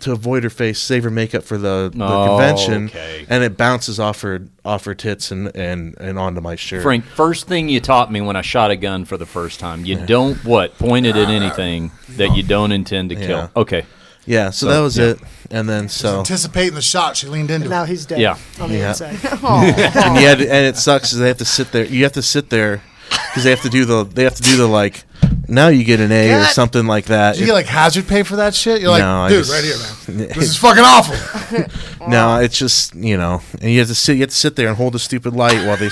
To avoid her face, save her makeup for the, the oh, convention, okay. and it bounces off her off her tits and, and, and onto my shirt. Frank, first thing you taught me when I shot a gun for the first time, you yeah. don't what point it at anything that you don't intend to yeah. kill. Okay, yeah. So, so that was yeah. it, and then so She's anticipating the shot, she leaned into. And now he's dead. Yeah, on the yeah. inside. and, you had to, and it sucks. Is they have to sit there. You have to sit there because they have to do the they have to do the like. Now you get an A God. or something like that. Did you get like hazard pay for that shit? You're like, no, dude, just, right here, man. This is fucking awful. No, it's just, you know, and you have to sit, you have to sit there and hold a stupid light while they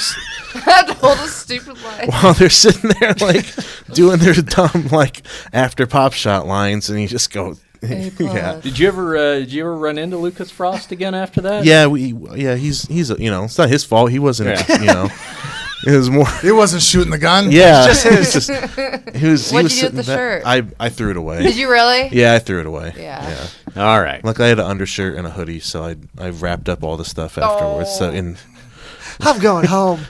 had to hold a stupid light while they're sitting there like doing their dumb like after Pop Shot lines, and you just go. Yeah. Did you ever uh, did you ever run into Lucas Frost again after that? Yeah, we yeah he's he's a, you know, it's not his fault. He wasn't yeah. you know. It was more. He wasn't shooting the gun. Yeah, it's just his. He was. What did you do with the that, shirt? I, I threw it away. Did you really? Yeah, I threw it away. Yeah. yeah. All right. Luckily, I had an undershirt and a hoodie, so I I wrapped up all the stuff afterwards. Oh. So in. I'm going home.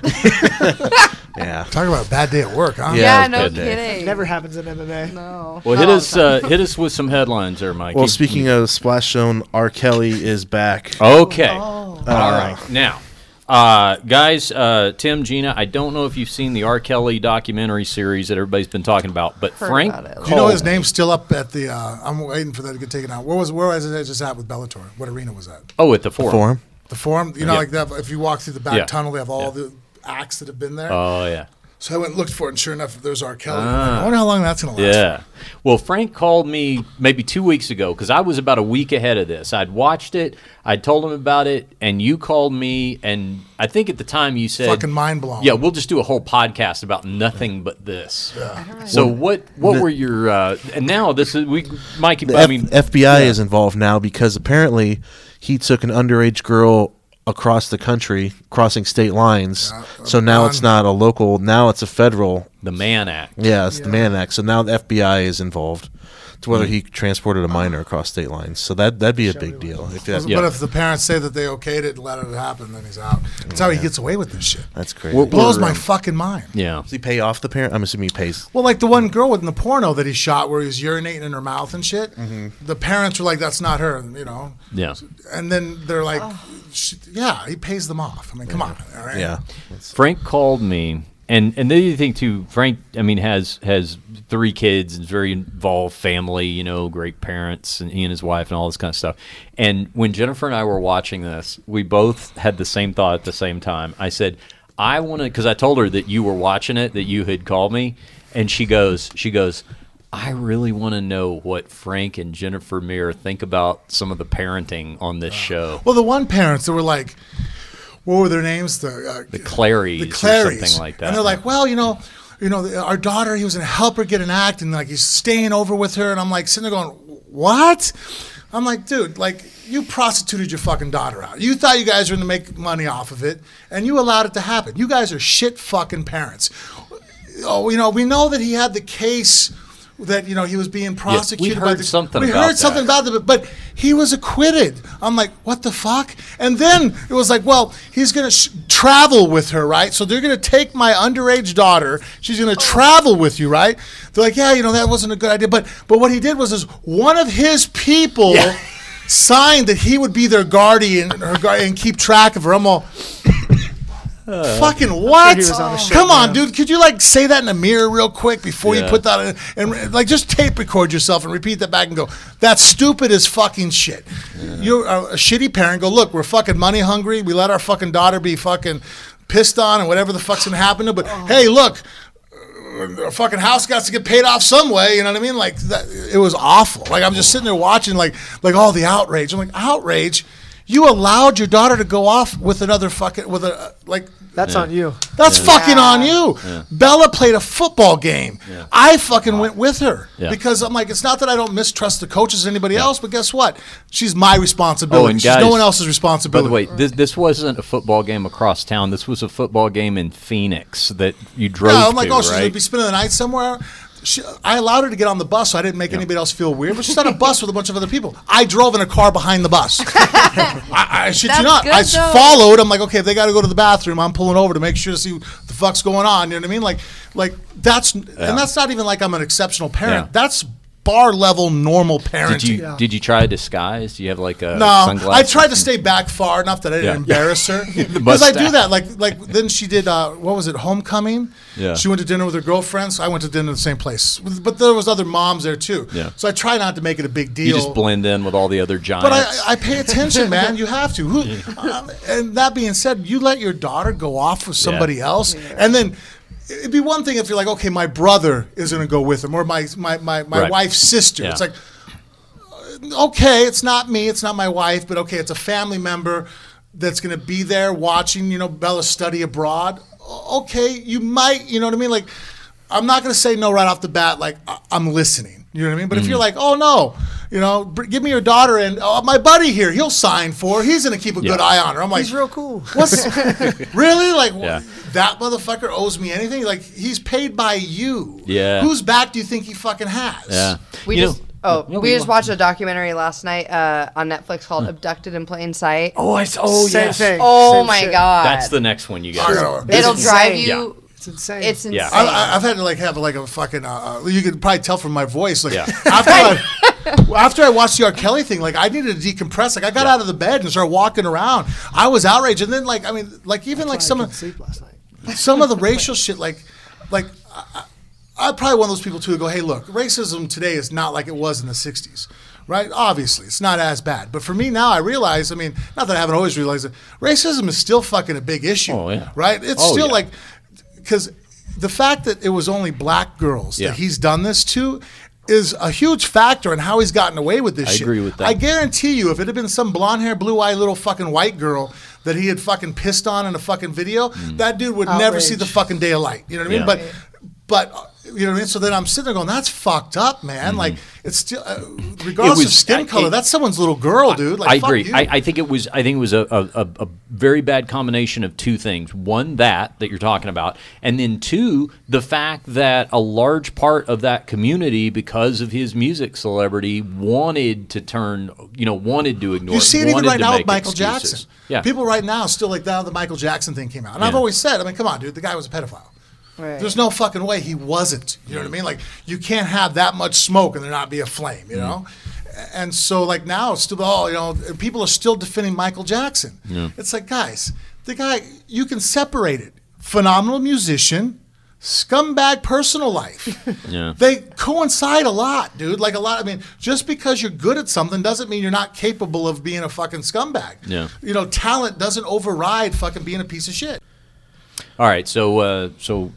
yeah. Talking about a bad day at work, huh? Yeah, yeah no kidding. It never happens in M M A. No. Well, hit oh, us uh, hit us with some headlines there, Mike. Well, speaking of Splash Zone, R. Kelly is back. Okay. Oh. Uh, all right. Now. Uh, guys, uh, Tim, Gina, I don't know if you've seen the R. Kelly documentary series that everybody's been talking about, but Heard Frank, about Cole, do you know his name's still up at the? Uh, I'm waiting for that to get taken out. Where was where was it just at with Bellator? What arena was that? Oh, at the Forum. The Forum. The Forum. You know, yeah. like that. If you walk through the back yeah. tunnel, they have all yeah. the acts that have been there. Oh yeah. So I went and looked for it, and sure enough, there's R. Kelly. Ah. I wonder how long that's going to last. Yeah. Well, Frank called me maybe two weeks ago because I was about a week ahead of this. I'd watched it. I told him about it, and you called me, and I think at the time you said— Fucking mind blown. Yeah, we'll just do a whole podcast about nothing but this. Yeah. Really so what what the, were your uh, – and now this is – we Mikey, the I F- mean, F B I yeah. is involved now because apparently he took an underage girl— across the country, crossing state lines. Yeah, so now it's not a local, now it's a federal. The Mann Act. Yeah, it's yeah. the Mann Act. So now the F B I is involved to whether mm-hmm. he transported a minor across state lines. So that, that'd be a Shall big deal. If that, yeah. But if the parents say that they okayed it and let it happen, then he's out. That's yeah. how he gets away with this shit. That's crazy. Well, it blows my fucking mind. Yeah. Does he pay off the parent? I'm assuming he pays. Well, like the one girl in the porno that he shot where he was urinating in her mouth and shit, mm-hmm. the parents were like, that's not her, you know. Yeah. And then they're like, oh. yeah, he pays them off. I mean, come yeah. on. All right? Yeah. Frank called me. And and the other thing too, Frank, I mean, has has three kids and very involved family, you know, great parents, and he and his wife and all this kind of stuff. And when Jennifer and I were watching this, we both had the same thought at the same time. I said, I want to, because I told her that you were watching it, that you had called me, and she goes, she goes, I really want to know what Frank and Jennifer Mir think about some of the parenting on this show. Well, the one parents that were like, what were their names? The, uh, the Clarys, the Clarys, or something like that. And they're like, well, you know, you know, our daughter, he was going to help her get an act, and like he's staying over with her. And I'm like sitting there going, what? I'm like, dude, like you prostituted your fucking daughter out. You thought you guys were going to make money off of it, and you allowed it to happen. You guys are shit fucking parents. Oh, you know, we know that he had the case that, you know, he was being prosecuted. Yeah, we heard by the, something we about We heard that. something about it, but he was acquitted. I'm like, what the fuck? And then it was like, well, he's going to sh- travel with her, right? So they're going to take my underage daughter. She's going to oh. travel with you, right? They're like, yeah, you know, that wasn't a good idea. But but what he did was is one of his people yeah. signed that he would be their guardian her guard- and keep track of her. I'm all... Uh, fucking what? On ship, Come on, man. dude. Could you like say that in a mirror real quick before yeah. you put that in? And like just tape record yourself and repeat that back and go, that's stupid as fucking shit. Yeah. You're a shitty parent. Go, look, we're fucking money hungry. We let our fucking daughter be fucking pissed on and whatever the fuck's gonna happen to. But oh. hey, look, our fucking house got to get paid off some way. You know what I mean? Like that, it was awful. Like I'm just sitting there watching like like all the outrage. I'm like, outrage? You allowed your daughter to go off with another fucking, with a, like. That's yeah. on you. That's yeah. fucking yeah. on you. Yeah. Bella played a football game. Yeah. I fucking wow. went with her. Yeah. Because I'm like, it's not that I don't mistrust the coaches or anybody yeah. else, but guess what? She's my responsibility. Oh, and guys, she's no one else's responsibility. By the way, this, this wasn't a football game across town. This was a football game in Phoenix that you drove to, Yeah, I'm like, to, oh, right? she's going to be spending the night somewhere. She, I allowed her to get on the bus, so I didn't make yeah. anybody else feel weird. But she's on a bus with a bunch of other people. I drove in a car behind the bus. I, I shit That's you not. Good, I though. followed. I'm like, okay, if they got to go to the bathroom, I'm pulling over to make sure to see what the fuck's going on. You know what I mean? Like, like that's yeah. and that's not even like I'm an exceptional parent. Yeah. That's bar level normal parenting. Did you yeah. did you try a disguise? Do you have like a no? Sunglasses? I tried to stay back far enough that I didn't yeah. embarrass her. Because I do that. Like like then she did uh, what was it? Homecoming. Yeah. She went to dinner with her girlfriends. So I went to dinner in the same place, but there was other moms there too. Yeah. So I try not to make it a big deal. You just blend in with all the other giants. But I, I pay attention, man. You have to. Who, yeah. um, and that being said, you let your daughter go off with somebody yeah. else, yeah. and then. It'd be one thing if you're like, okay, my brother is going to go with him, or my my, my, my right. wife's sister. Yeah. It's like, okay, it's not me, it's not my wife, but okay, it's a family member that's going to be there watching, you know, Bella study abroad. Okay, you might, you know what I mean? Like, I'm not going to say no right off the bat, like, I'm listening. You know what I mean? But mm-hmm. if you're like, oh, no, you know, give me your daughter and oh, my buddy here, he'll sign for her. He's going to keep a yeah. good eye on her. I'm like, he's real cool. What's really? Like, yeah. that motherfucker owes me anything? Like, he's paid by you. Yeah. Whose back do you think he fucking has? Yeah. We you just. Know. Oh, no, we, we just watched a documentary last night uh, on Netflix called huh. "Abducted in Plain Sight." Oh, I oh Same yes. Thing. Oh Same my shit. God. That's the next one you guys. It'll drive you. Yeah. It's insane. It's insane. Yeah. I, I've had to like have like a fucking. Uh, you could probably tell from my voice. Like yeah. after I, after I watched the R. Kelly thing, like I needed to decompress. Like I got yeah. out of the bed and started walking around. I was outraged, and then like I mean, like even That's like some of sleep last night. Some of the racial shit, like like. I, I'm probably one of those people, too, who go, hey, look, racism today is not like it was in the sixties, right? Obviously, it's not as bad. But for me now, I realize, I mean, not that I haven't always realized it, racism is still fucking a big issue, oh, yeah. right? It's oh, still yeah. like, because the fact that it was only black girls yeah. that he's done this to is a huge factor in how he's gotten away with this I shit. I agree with that. I guarantee you, if it had been some blonde hair, blue eyed little fucking white girl that he had fucking pissed on in a fucking video, mm. that dude would Outrage. never see the fucking day of light. You know what I mean? Yeah. But... But you know what I mean? So then I'm sitting there going, that's fucked up, man. Mm-hmm. Like it's still, uh, regardless it was, of skin I, color, it, that's someone's little girl, dude. Like, I fuck agree. You. I, I think it was. I think it was a, a, a very bad combination of two things. One, that that you're talking about, and then two, the fact that a large part of that community, because of his music celebrity, wanted to turn, you know, wanted to ignore. You see it, it even right now with Michael excuses. Jackson. Yeah. People right now still like now the Michael Jackson thing came out, and yeah. I've always said, I mean, come on, dude, the guy was a pedophile. Right. There's no fucking way he wasn't. You know what I mean? Like, you can't have that much smoke and there not be a flame, you know? Mm-hmm. And so, like, now it's still all, you know, people are still defending Michael Jackson. Yeah. It's like, guys, the guy, you can separate it. phenomenal musician, scumbag personal life. Yeah. They coincide a lot, dude. Like a lot. I mean, just because you're good at something doesn't mean you're not capable of being a fucking scumbag. Yeah. You know, talent doesn't override fucking being a piece of shit. All right, so uh, so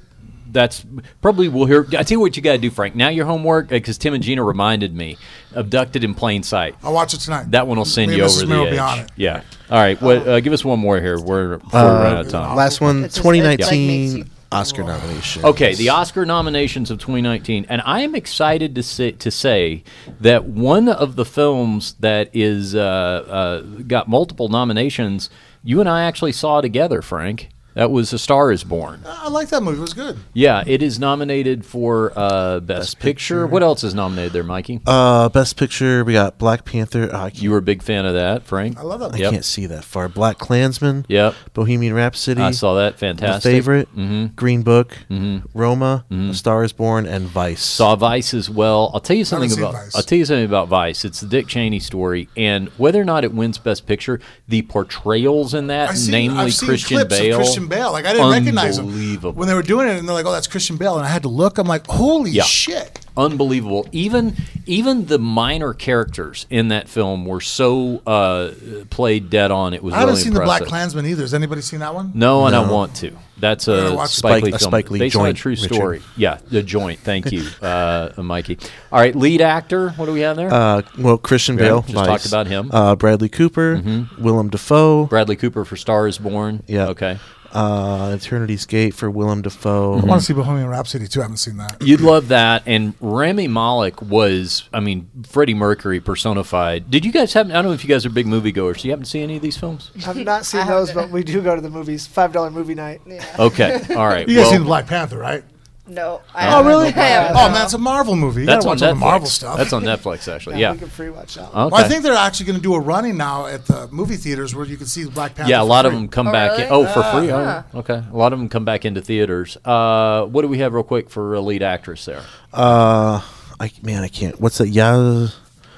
that's probably we'll hear. I tell you what you got to do, Frank. Now your homework, because Tim and Gina reminded me, Abducted in Plain Sight. I'll watch it tonight. That one will send Maybe you over the edge. Be on it. Yeah. All right. Uh, what, uh, give us one more here. We're, we're uh, running out of time. Last one, twenty nineteen like Oscar cool. nominations. Okay, the Oscar nominations of twenty nineteen, and I am excited to say, to say that one of the films that is uh, uh, got multiple nominations, you and I actually saw together, Frank. That was A Star Is Born. I like that movie. It was good. Yeah, it is nominated for uh, Best, Best Picture. Picture. What else is nominated there, Mikey? Uh, Best Picture, we got Black Panther. Oh, you were a big fan of that, Frank. I love that movie. I yep. can't see that far. Black Klansman. Yep. Bohemian Rhapsody. I saw that. Fantastic. The Favorite. Mm-hmm. Green Book. Mm-hmm. Roma. Mm-hmm. A Star Is Born. And Vice. Saw Vice as well. I'll tell you something about Vice. I'll tell you something about Vice. It's the Dick Cheney story, and whether or not it wins Best Picture, the portrayals in that, seen, namely Christian Bale. Christian Bale, like I didn't recognize him when they were doing it, and they're like, "Oh, that's Christian Bale," and I had to look. I'm like, "Holy yeah. shit!" Unbelievable. Even even the minor characters in that film were so uh, played dead on. It was. I haven't really seen impressive. The Black Klansman either. Has anybody seen that one? No, and no. I want to. That's a Spike Lee film. A Spike Lee based joint, on a true story. Richard. Yeah, the joint. Thank you, uh, Mikey. All right, lead actor. What do we have there? Uh, well, Christian Bale. Just Vice. Talked about him. Uh, Bradley Cooper. Mm-hmm. Willem Dafoe. Bradley Cooper for Star Is Born. Yeah. Okay. Uh, Eternity's Gate for Willem Dafoe. Mm-hmm. I want to see Bohemian Rhapsody too. I haven't seen that. You'd love that. And Rami Malek was, I mean, Freddie Mercury personified. Did you guys happen? I don't know if you guys are big moviegoers. Do you happen to see any of these films? I've not seen those, but we do go to the movies. Five dollar movie night. Yeah. Okay, all right. You guys well, seen Black Panther, right? No. I oh really? I oh man, it's a Marvel movie. You that's gotta watch on Netflix. All the Marvel stuff. That's on Netflix, actually. Yeah, yeah. We can free watch that. Okay. Well, I think they're actually going to do a running now at the movie theaters where you can see Black Panther. Yeah, a lot of them come oh, back. Really? In, oh, uh, for free. Yeah. Oh, okay, a lot of them come back into theaters. Uh, what do we have, real quick, for a lead actress there? Uh, I man, I can't. What's that? Yeah.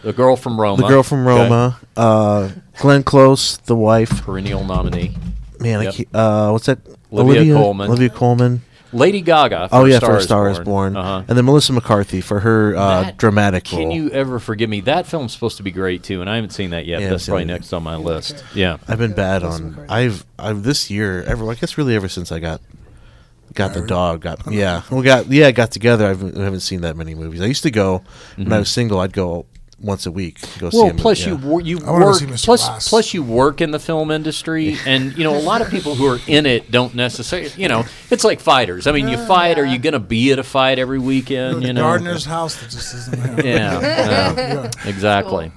The girl from Roma. The girl from Roma. Okay. Uh, Glenn Close, the wife. Perennial nominee. Man, yep. I can't, uh, what's that? Olivia, Olivia Colman. Olivia Colman. Lady Gaga for, oh, yeah, Star, for a Star Is Born. Is Born. Uh-huh. And then Melissa McCarthy for her uh, that, dramatic can role. Can you ever forgive me? That film's supposed to be great, too, and I haven't seen that yet. Yeah, that's probably it. Next on my list. Yeah. I've been bad on – I've I've this year, ever, I guess really ever since I got got the dog. Got Yeah, well, got yeah, got together. I've, I haven't seen that many movies. I used to go mm-hmm. when I was single. I'd go – once a week, go well, see him. Plus, yeah. you wor- you work. Plus, plus, you work in the film industry, and you know a lot of people who are in it don't necessarily. You know, it's like fighters. I mean, you fight. Are you going to be at a fight every weekend? You know, Gardner's house that just isn't there. Yeah, yeah. yeah, exactly.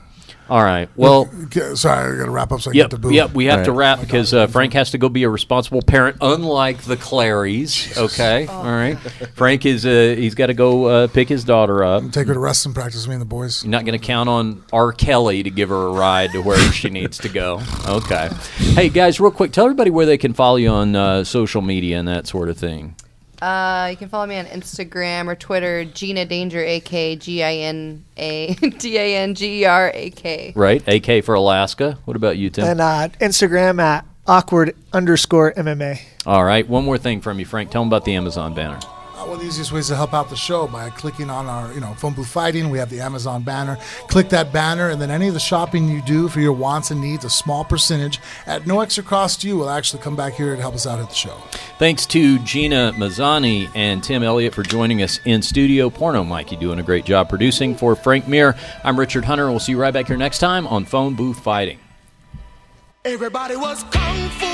All right. Well, sorry, I got to wrap up. So I yep, get to boo. Yep, we have right. to wrap because uh, Frank has to go be a responsible parent, unlike the Clarys. Jesus. Okay. Oh, all right. Frank is uh, he's got to go uh, pick his daughter up. Take her to wrestling practice. Me and the boys. You're not going to count on R. Kelly to give her a ride to wherever she needs to go. Okay. Hey guys, real quick, tell everybody where they can follow you on uh, social media and that sort of thing. Uh, you can follow me on Instagram or Twitter, Gina Danger, A K G I N A D A N G E R A K. Right, A K for Alaska. What about you, Tim? And uh, Instagram at awkward underscore M M A. All right, one more thing from you, Frank. Tell them about the Amazon banner. One of the easiest ways to help out the show by clicking on our, you know, Phone Booth Fighting. We have the Amazon banner. Click that banner, and then any of the shopping you do for your wants and needs, a small percentage at no extra cost to you will actually come back here and help us out at the show. Thanks to Gina Mazzani and Tim Elliott for joining us in studio. Porno Mikey doing a great job producing. For Frank Mir, I'm Richard Hunter. We'll see you right back here next time on Phone Booth Fighting. Everybody was kung fu.